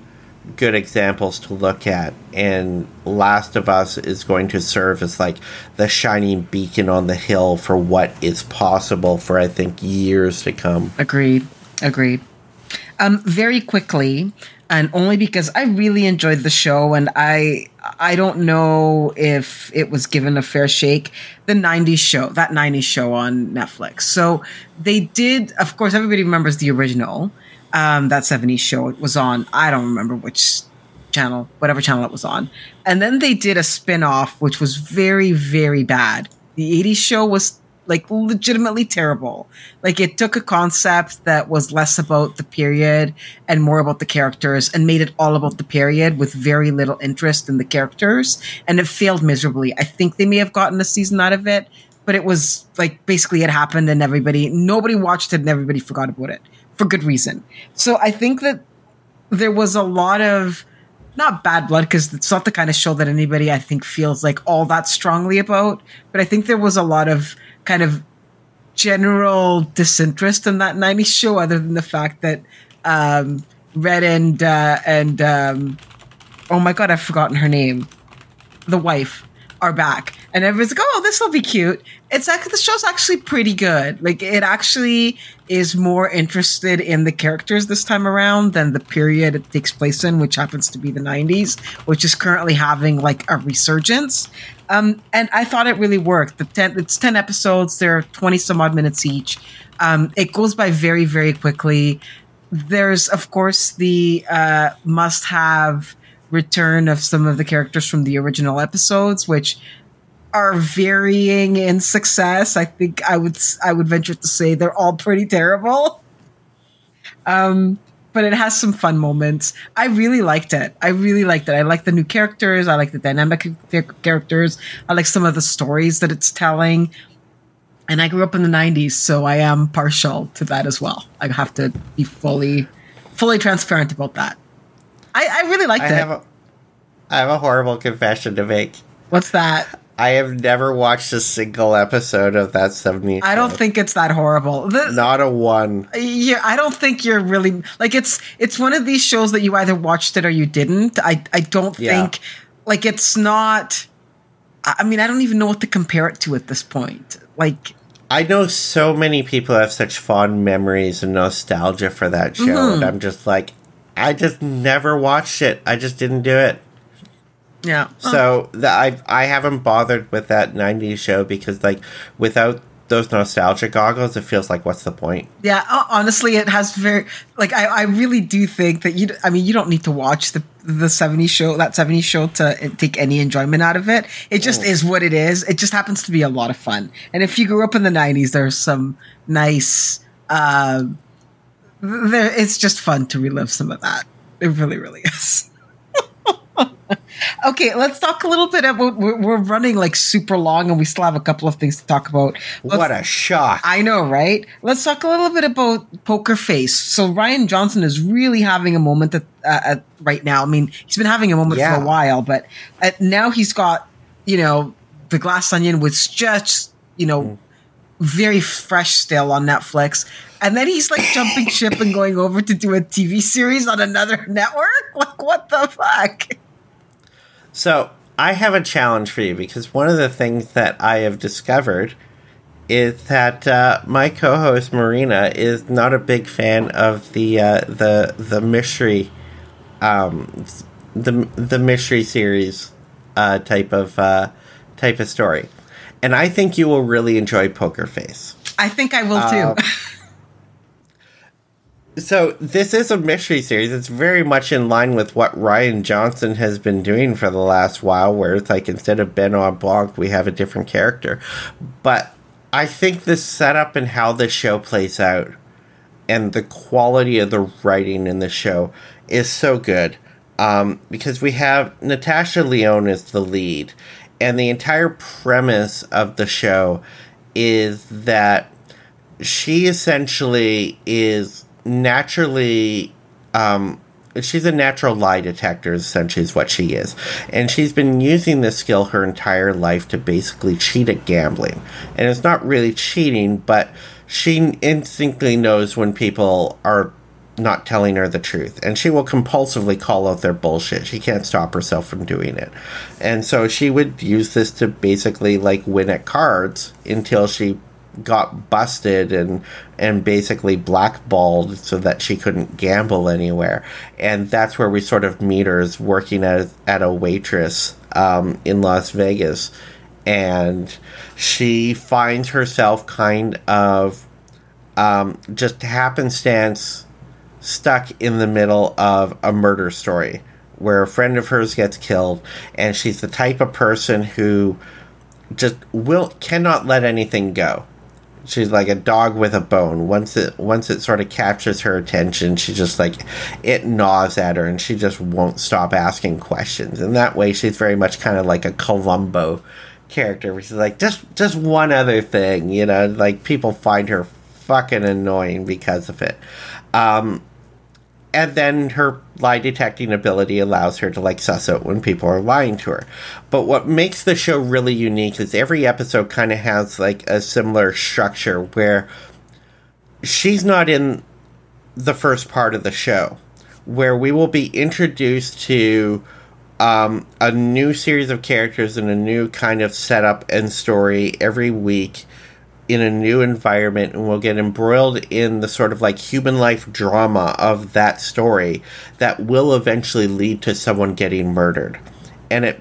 good examples to look at, and Last of Us is going to serve as like the shining beacon on the hill for what is possible for, I think, years to come. Agreed Very quickly, and only because I really enjoyed the show, and I don't know if it was given a fair shake, that 90s show on Netflix. So they did, of course, everybody remembers the original, that 70s show. It was on, I don't remember which channel, whatever channel it was on. And then they did a spin-off, which was very, very bad. The 80s show was like legitimately terrible. Like, it took a concept that was less about the period and more about the characters and made it all about the period with very little interest in the characters. And it failed miserably. I think they may have gotten a season out of it, but it was like basically it happened and nobody watched it and everybody forgot about it for good reason. So I think that there was a lot of not bad blood, because it's not the kind of show that anybody, I think, feels like all that strongly about. But I think there was a lot of kind of general disinterest in that 90s show, other than the fact that Red and oh my God, I've forgotten her name, the wife, are back. And everyone's like, oh, this will be cute. It's like, the show's actually pretty good. Like, it actually is more interested in the characters this time around than the period it takes place in, which happens to be the 90s, which is currently having like a resurgence. And I thought it really worked. It's 10 episodes. They're 20 some odd minutes each. It goes by very, very quickly. There's, of course, the must-have return of some of the characters from the original episodes, which are varying in success. I think I would venture to say they're all pretty terrible. But it has some fun moments. I really liked it. I like the new characters. I like the dynamic characters. I like some of the stories that it's telling. And I grew up in the 90s, so I am partial to that as well. I have to be fully transparent about that. I really liked it. I have a horrible confession to make. What's that? I have never watched a single episode of that 70s show. I don't think it's that horrible. Not a one. Yeah, I don't think you're really... Like, it's one of these shows that you either watched it or you didn't. I don't think... Like, it's not... I mean, I don't even know what to compare it to at this point. Like... I know so many people have such fond memories and nostalgia for that show. Mm-hmm. And I'm just like, I just never watched it. I just didn't do it. Yeah. So I haven't bothered with that 90s show because, like, without those nostalgia goggles, it feels like, what's the point? Yeah. Honestly, it has very, like, I really do think that you don't need to watch the 70s show, that 70s show, to take any enjoyment out of it. It just is what it is. It just happens to be a lot of fun. And if you grew up in the 90s, there's some nice, it's just fun to relive some of that. It really, really is. Okay, let's talk a little bit about, we're running like super long and we still have a couple of things to talk about. What a shock. I know, right? Let's talk a little bit about Poker Face. So Rian Johnson is really having a moment at right now. I mean, he's been having a moment for a while, but now he's got, The Glass Onion, which just, very fresh still on Netflix. And then he's like jumping ship and going over to do a TV series on another network. Like, what the fuck? So I have a challenge for you, because one of the things that I have discovered is that my co-host Marina is not a big fan of the mystery the mystery series type of story, and I think you will really enjoy Poker Face. I think I will too. So this is a mystery series. It's very much in line with what Rian Johnson has been doing for the last while, where it's like, instead of Benoit Blanc, we have a different character. But I think the setup and how the show plays out and the quality of the writing in the show is so good. Because we have Natasha Lyonne is the lead, and the entire premise of the show is that she essentially is... she's a natural lie detector, essentially, is what she is. And she's been using this skill her entire life to basically cheat at gambling. And it's not really cheating, but she instinctively knows when people are not telling her the truth. And she will compulsively call out their bullshit. She can't stop herself from doing it. And so she would use this to basically, like, win at cards until she got busted and basically blackballed so that she couldn't gamble anywhere. And that's where we sort of meet her, is working at a waitress in Las Vegas. And she finds herself kind of just happenstance stuck in the middle of a murder story where a friend of hers gets killed, and she's the type of person who just cannot let anything go. She's like a dog with a bone. Once it sort of captures her attention, she just like, it gnaws at her, and she just won't stop asking questions. And that way, she's very much kind of like a Columbo character, where she's like, just one other thing, like, people find her fucking annoying because of it. And then her lie detecting ability allows her to, like, suss out when people are lying to her. But what makes the show really unique is every episode kind of has, like, a similar structure where she's not in the first part of the show, where we will be introduced to a new series of characters and a new kind of setup and story every week in a new environment, and we'll get embroiled in the sort of like human life drama of that story that will eventually lead to someone getting murdered. And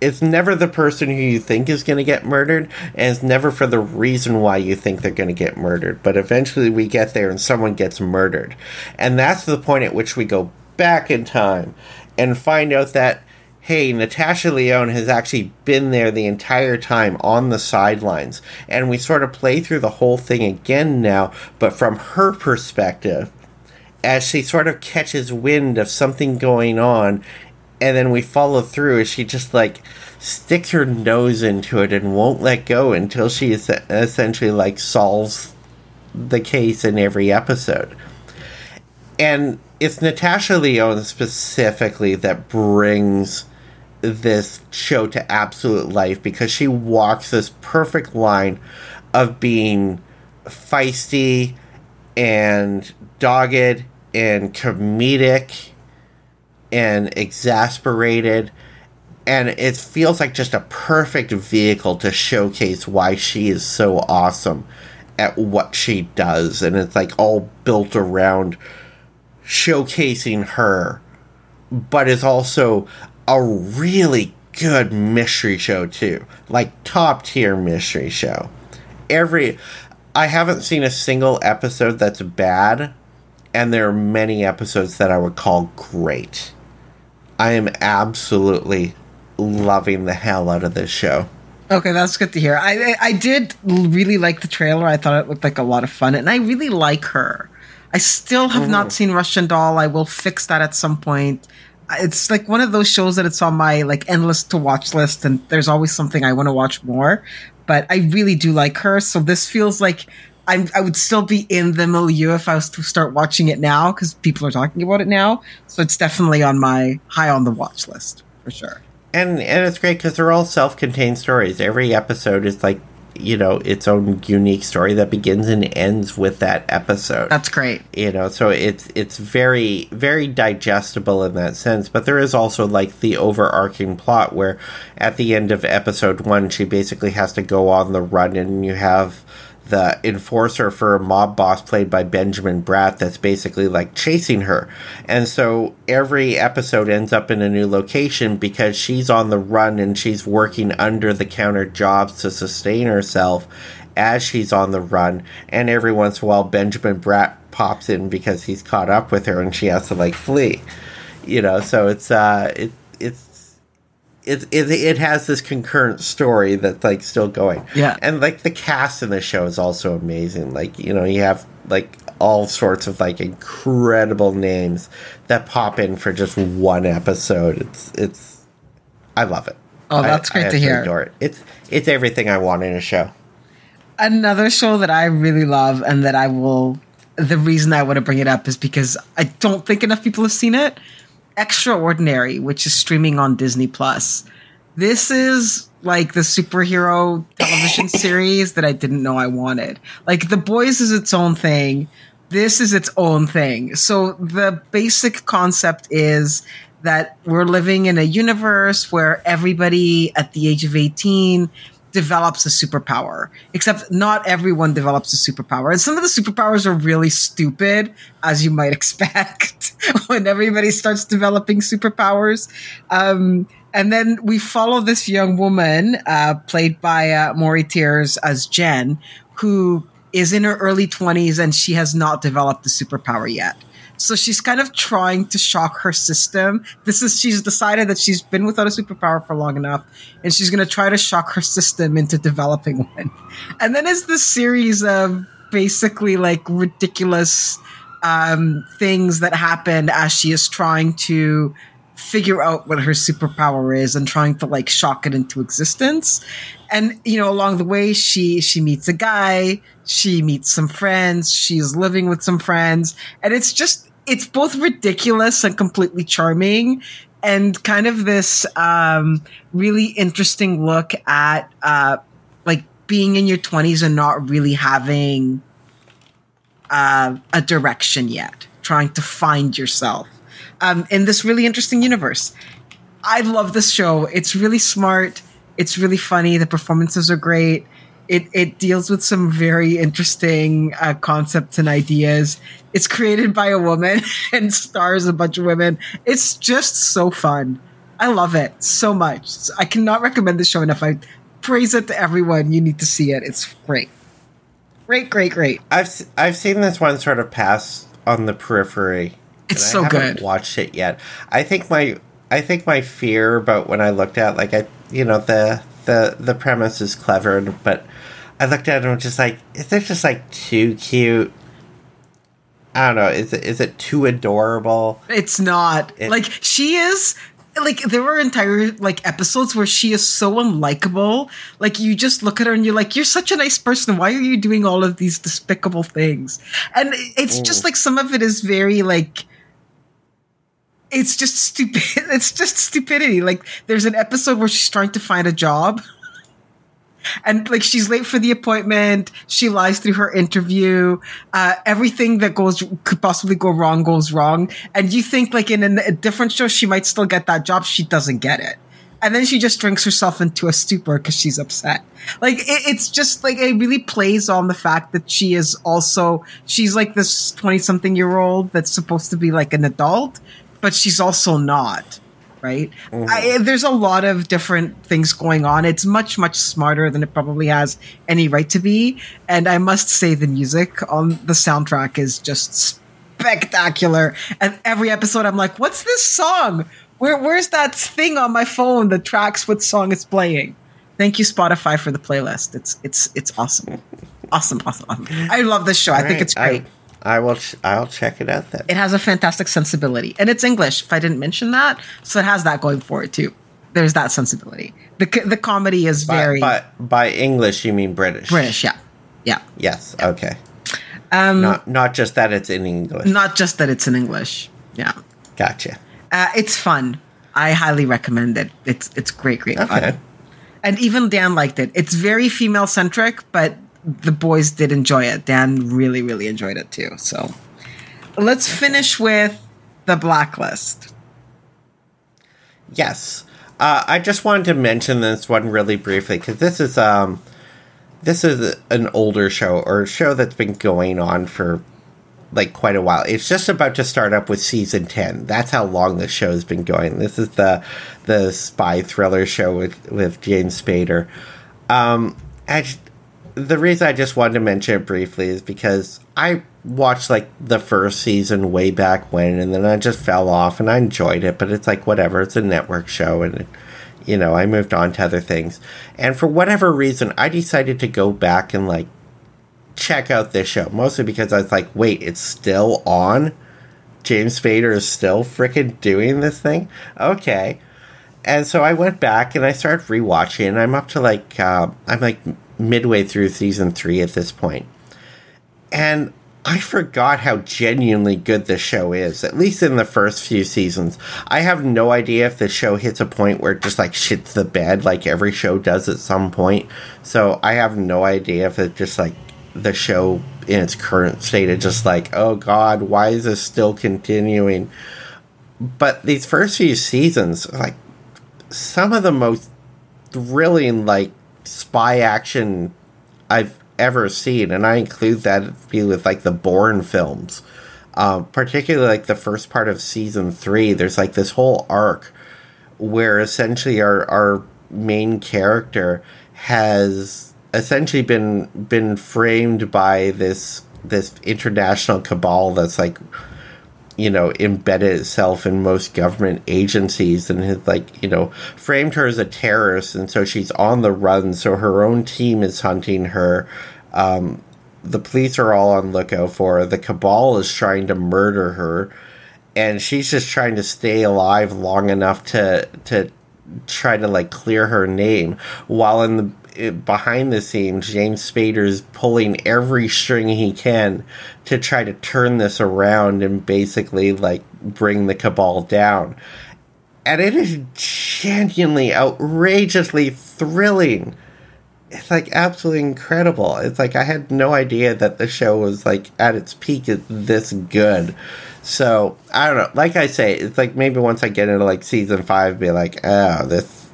it's never the person who you think is going to get murdered, and it's never for the reason why you think they're going to get murdered. But eventually we get there and someone gets murdered. And that's the point at which we go back in time and find out that, hey, Natasha Lyonne has actually been there the entire time on the sidelines. And we sort of play through the whole thing again now, but from her perspective, as she sort of catches wind of something going on, and then we follow through as she just, like, sticks her nose into it and won't let go until she essentially, like, solves the case in every episode. And it's Natasha Lyonne specifically that brings this show to absolute life, because she walks this perfect line of being feisty and dogged and comedic and exasperated, and it feels like just a perfect vehicle to showcase why she is so awesome at what she does. And it's like all built around showcasing her, but it's also a really good mystery show too, like top tier mystery show. I haven't seen a single episode that's bad, and there are many episodes that I would call great. I am absolutely loving the hell out of this show. Okay, that's good to hear. I did really like the trailer. I thought it looked like a lot of fun, and I really like her. I still have not seen Russian Doll. I will fix that at some point. It's like one of those shows that it's on my like endless to watch list, and there's always something I want to watch more. But I really do like her, so this feels like I would still be in the milieu if I was to start watching it now, because people are talking about it now. So it's definitely on my high on the watch list for sure. And it's great because they're all self-contained stories. Every episode is like, you know, its own unique story that begins and ends with that episode. That's great. You know, so it's very, very digestible in that sense. But there is also like the overarching plot where at the end of episode one, she basically has to go on the run, and you have the enforcer for a mob boss played by Benjamin Bratt that's basically like chasing her. And so every episode ends up in a new location because she's on the run and she's working under the counter jobs to sustain herself as she's on the run. And every once in a while, Benjamin Bratt pops in because he's caught up with her and she has to like flee, you know? So it has this concurrent story that's like still going. Yeah. And like the cast in the show is also amazing. Like, you know, you have like all sorts of like incredible names that pop in for just one episode. It's I love it. Oh, that's great to hear. Adore it. It's everything I want in a show. Another show that I really love, and that the reason I want to bring it up is because I don't think enough people have seen it. Extraordinary, which is streaming on Disney Plus. This is like the superhero television series that I didn't know I wanted. Like The Boys is its own thing. This is its own thing. So the basic concept is that we're living in a universe where everybody at the age of 18 develops a superpower, except not everyone develops a superpower. And some of the superpowers are really stupid, as you might expect when everybody starts developing superpowers. And then we follow this young woman, played by Maury Tiers as Jen, who is in her early 20s and she has not developed the superpower yet. So she's kind of trying to shock her system. She's decided that she's been without a superpower for long enough, and she's going to try to shock her system into developing one. And then it's this series of basically like ridiculous things that happen as she is trying to figure out what her superpower is and trying to like shock it into existence. And, you know, along the way, she meets a guy, she meets some friends, she's living with some friends. And it's both ridiculous and completely charming, and kind of this really interesting look at like being in your 20s and not really having a direction yet, trying to find yourself. In this really interesting universe. I love this show. It's really smart. It's really funny. The performances are great. It deals with some very interesting concepts and ideas. It's created by a woman and stars a bunch of women. It's just so fun. I love it so much. I cannot recommend this show enough. I praise it to everyone. You need to see it. It's great. Great, great, great. I've seen this one sort of pass on the periphery. It's so good. I haven't watched it yet. I think my fear about when I looked at, like, the premise is clever, but I looked at it and was just like, is it just like too cute? I don't know. Is it too adorable? It's not. She is. Like, there were entire, like, episodes where she is so unlikable. Like, you just look at her and you're like, you're such a nice person. Why are you doing all of these despicable things? And it's just, like, some of it is very, like, It's just stupid. It's just stupidity. Like, there's an episode where she's trying to find a job, and like she's late for the appointment. She lies through her interview. Everything that could possibly go wrong goes wrong. And you think like in a different show she might still get that job. She doesn't get it, and then she just drinks herself into a stupor because she's upset. Like it's just like it really plays on the fact that she is also she's like this 20-something-year-old that's supposed to be like an adult, but she's also not. Right? Mm-hmm. There's a lot of different things going on. It's much, much smarter than it probably has any right to be. And I must say the music on the soundtrack is just spectacular. And every episode I'm like, what's this song? Where's that thing on my phone that tracks what song it's playing? Thank you, Spotify, for the playlist. It's awesome. Awesome. I love this show. I think it's great. I'll check it out then. It has a fantastic sensibility. And it's English, if I didn't mention that. So it has that going for it, too. There's that sensibility. The comedy is very... By English, you mean British? British, yeah. Yeah. Yes, yeah. Okay. Not just that it's in English. Not just that it's in English. Yeah. Gotcha. It's fun. I highly recommend it. It's great okay. fun. And even Dan liked it. It's very female-centric, but... The boys did enjoy it. Dan really, really enjoyed it too. So let's finish with The Blacklist. Yes. I just wanted to mention this one really briefly because this is an older show or a show that's been going on for like quite a while. It's just about to start up with season 10. That's how long the show's been going. This is the spy thriller show with James Spader. The reason I just wanted to mention it briefly is because I watched, like, the first season way back when, and then I just fell off, and I enjoyed it, but it's like, whatever, it's a network show, and, you know, I moved on to other things. And for whatever reason, I decided to go back and, like, check out this show, mostly because I was like, wait, it's still on? James Spader is still freaking doing this thing? Okay. And so I went back, and I started rewatching, and I'm up to, like, midway through season 3 at this point. And I forgot how genuinely good this show is, at least in the first few seasons. I have no idea if the show hits a point where it just like shits the bed like every show does at some point. So I have no idea if it's just like the show in its current state is just like, oh God, why is this still continuing? But these first few seasons, like some of the most thrilling, like, spy action I've ever seen, and I include that with like the Bourne films, particularly like the first part of season 3. There's like this whole arc where essentially our main character has essentially been framed by this international cabal that's like, you know, embedded itself in most government agencies and has, like, you know, framed her as a terrorist. And so she's on the run. So her own team is hunting her. The police are all on lookout for her. The cabal is trying to murder her. And she's just trying to stay alive long enough to try to, like, clear her name. While behind the scenes, James Spader's pulling every string he can to try to turn this around and basically, like, bring the cabal down. And it is genuinely, outrageously thrilling. It's, like, absolutely incredible. It's, like, I had no idea that the show was, like, at its peak this good. So, I don't know. Like I say, it's, like, maybe once I get into, like, season 5, be like, oh, this...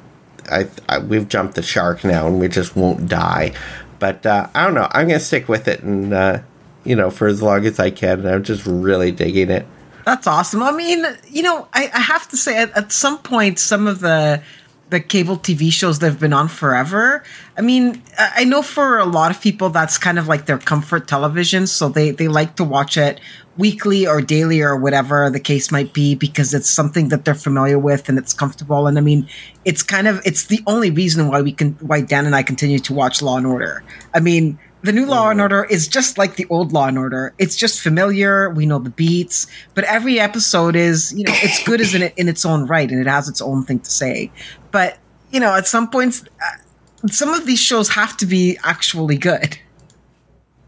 we've jumped the shark now and we just won't die. But I don't know. I'm going to stick with it and, you know, for as long as I can. And I'm just really digging it. That's awesome. I mean, you know, I have to say at some point, some of the cable TV shows that have been on forever. I mean, I know for a lot of people, that's kind of like their comfort television. So they like to watch it weekly or daily or whatever the case might be, because it's something that they're familiar with and it's comfortable. And I mean, it's the only reason why why Dan and I continue to watch Law and Order. I mean, the new Law and Order is just like the old Law and Order. It's just familiar. We know the beats, but every episode is, you know, it's good as in its own right, and it has its own thing to say. But you know, at some points, some of these shows have to be actually good,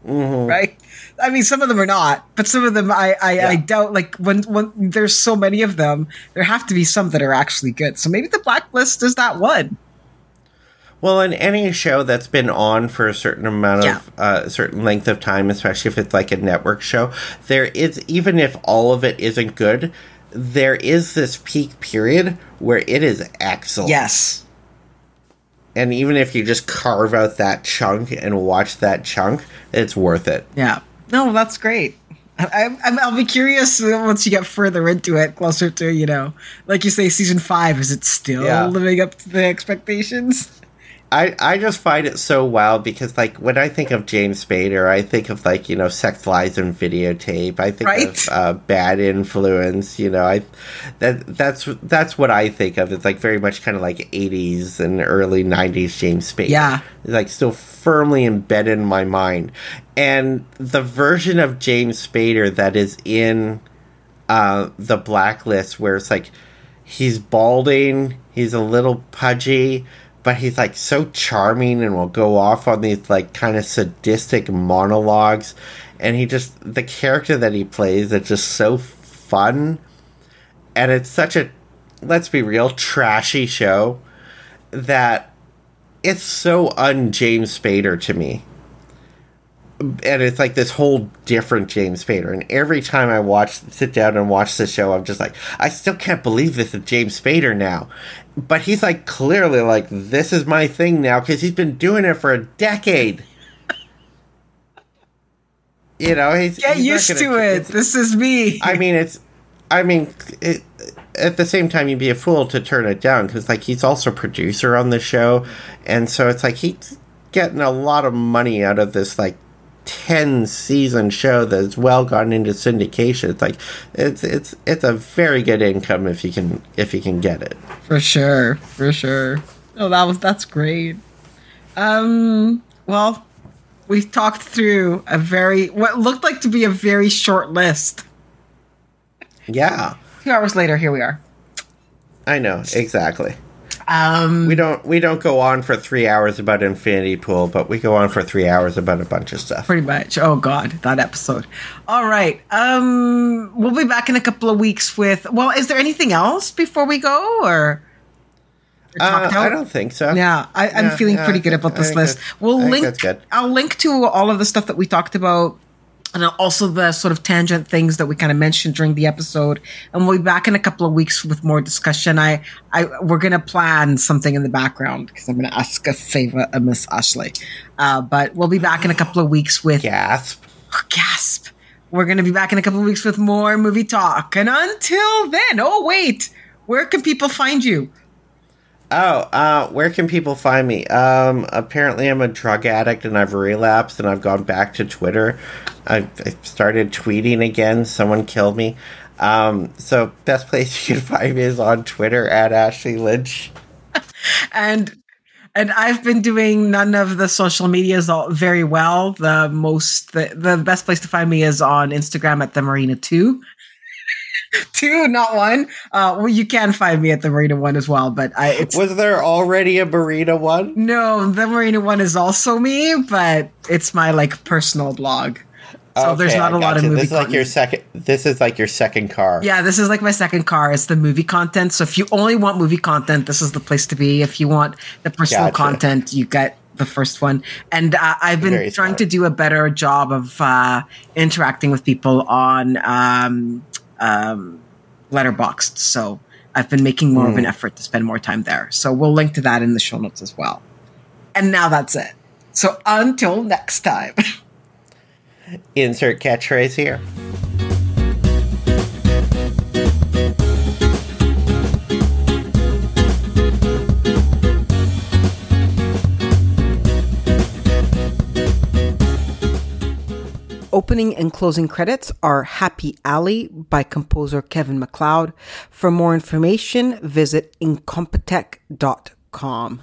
right? I mean, some of them are not, but some of them I doubt. Like when there's so many of them, there have to be some that are actually good. So maybe The Blacklist is that one. Well, in any show that's been on for a certain amount of certain length of time, especially if it's like a network show, there is, even if all of it isn't good, there is this peak period where it is excellent. Yes. And even if you just carve out that chunk and watch that chunk, it's worth it. Yeah. No, that's great. I'll be curious once you get further into it, closer to, you know, like you say, season 5, is it still living up to the expectations? I just find it so wild because, like, when I think of James Spader, I think of, like, you know, Sex, Lies, and Videotape. I think of Bad Influence, you know. That's what I think of. It's, like, very much kind of, like, 80s and early 90s James Spader. Yeah. It's, like, still firmly embedded in my mind. And the version of James Spader that is in The Blacklist, where it's, like, he's balding, he's a little pudgy, but he's, like, so charming and will go off on these, like, kind of sadistic monologues. And he just, the character that he plays is just so fun. And it's such a, let's be real, trashy show that it's so un-James Spader to me. And it's, like, this whole different James Spader. And every time I sit down and watch the show, I'm just like, I still can't believe this is James Spader now. But he's, like, clearly, like, this is my thing now, because he's been doing it for a decade. You know, he's... Get used to it. This is me. I mean, at the same time, you'd be a fool to turn it down, because, like, he's also a producer on the show. And so it's, like, he's getting a lot of money out of this, like, 10-season show that's well gotten into syndication. It's like it's a very good income if you can get it. For sure. Oh, that's great. Well, we've talked through what looked like to be a very short list. Yeah. 2 hours later, here we are. I know, exactly. We don't go on for 3 hours about Infinity Pool, but we go on for 3 hours about a bunch of stuff. Pretty much. Oh, God, that episode. All right. We'll be back in a couple of weeks with... Well, is there anything else before we go, or... I don't think so. Yeah, I'm feeling pretty good about this list. I'll link to all of the stuff that we talked about, and also the sort of tangent things that we kind of mentioned during the episode. And we'll be back in a couple of weeks with more discussion. We're going to plan something in the background, because I'm going to ask a favor of Miss Ashley. But we'll be back in a couple of weeks with... Gasp. We're going to be back in a couple of weeks with more movie talk. And until then... Oh, wait. Where can people find you? Where can people find me? Apparently I'm a drug addict, and I've relapsed, and I've gone back to Twitter. I started tweeting again. Someone killed me. So best place you can find me is on Twitter at Ashley Lynch. And I've been doing none of the social medias very well. The best place to find me is on Instagram at TheMarina2. Two, not one. Well, you can find me at the Marina one as well, but was there already a Marina one? No, the Marina one is also me, but it's my, like, personal blog. So okay, there's not a lot of movie. This is like your second. This is like your second car. Yeah, this is like my second car. It's the movie content. So if you only want movie content, this is the place to be. If you want the personal content, you get the first one. And I've been trying to do a better job of interacting with people on Letterboxd, so I've been making more of an effort to spend more time there. So we'll link to that in the show notes as well. And now that's it. So until next time. Insert catchphrase here. Opening and closing credits are Happy Alley by composer Kevin MacLeod. For more information, visit incompetech.com.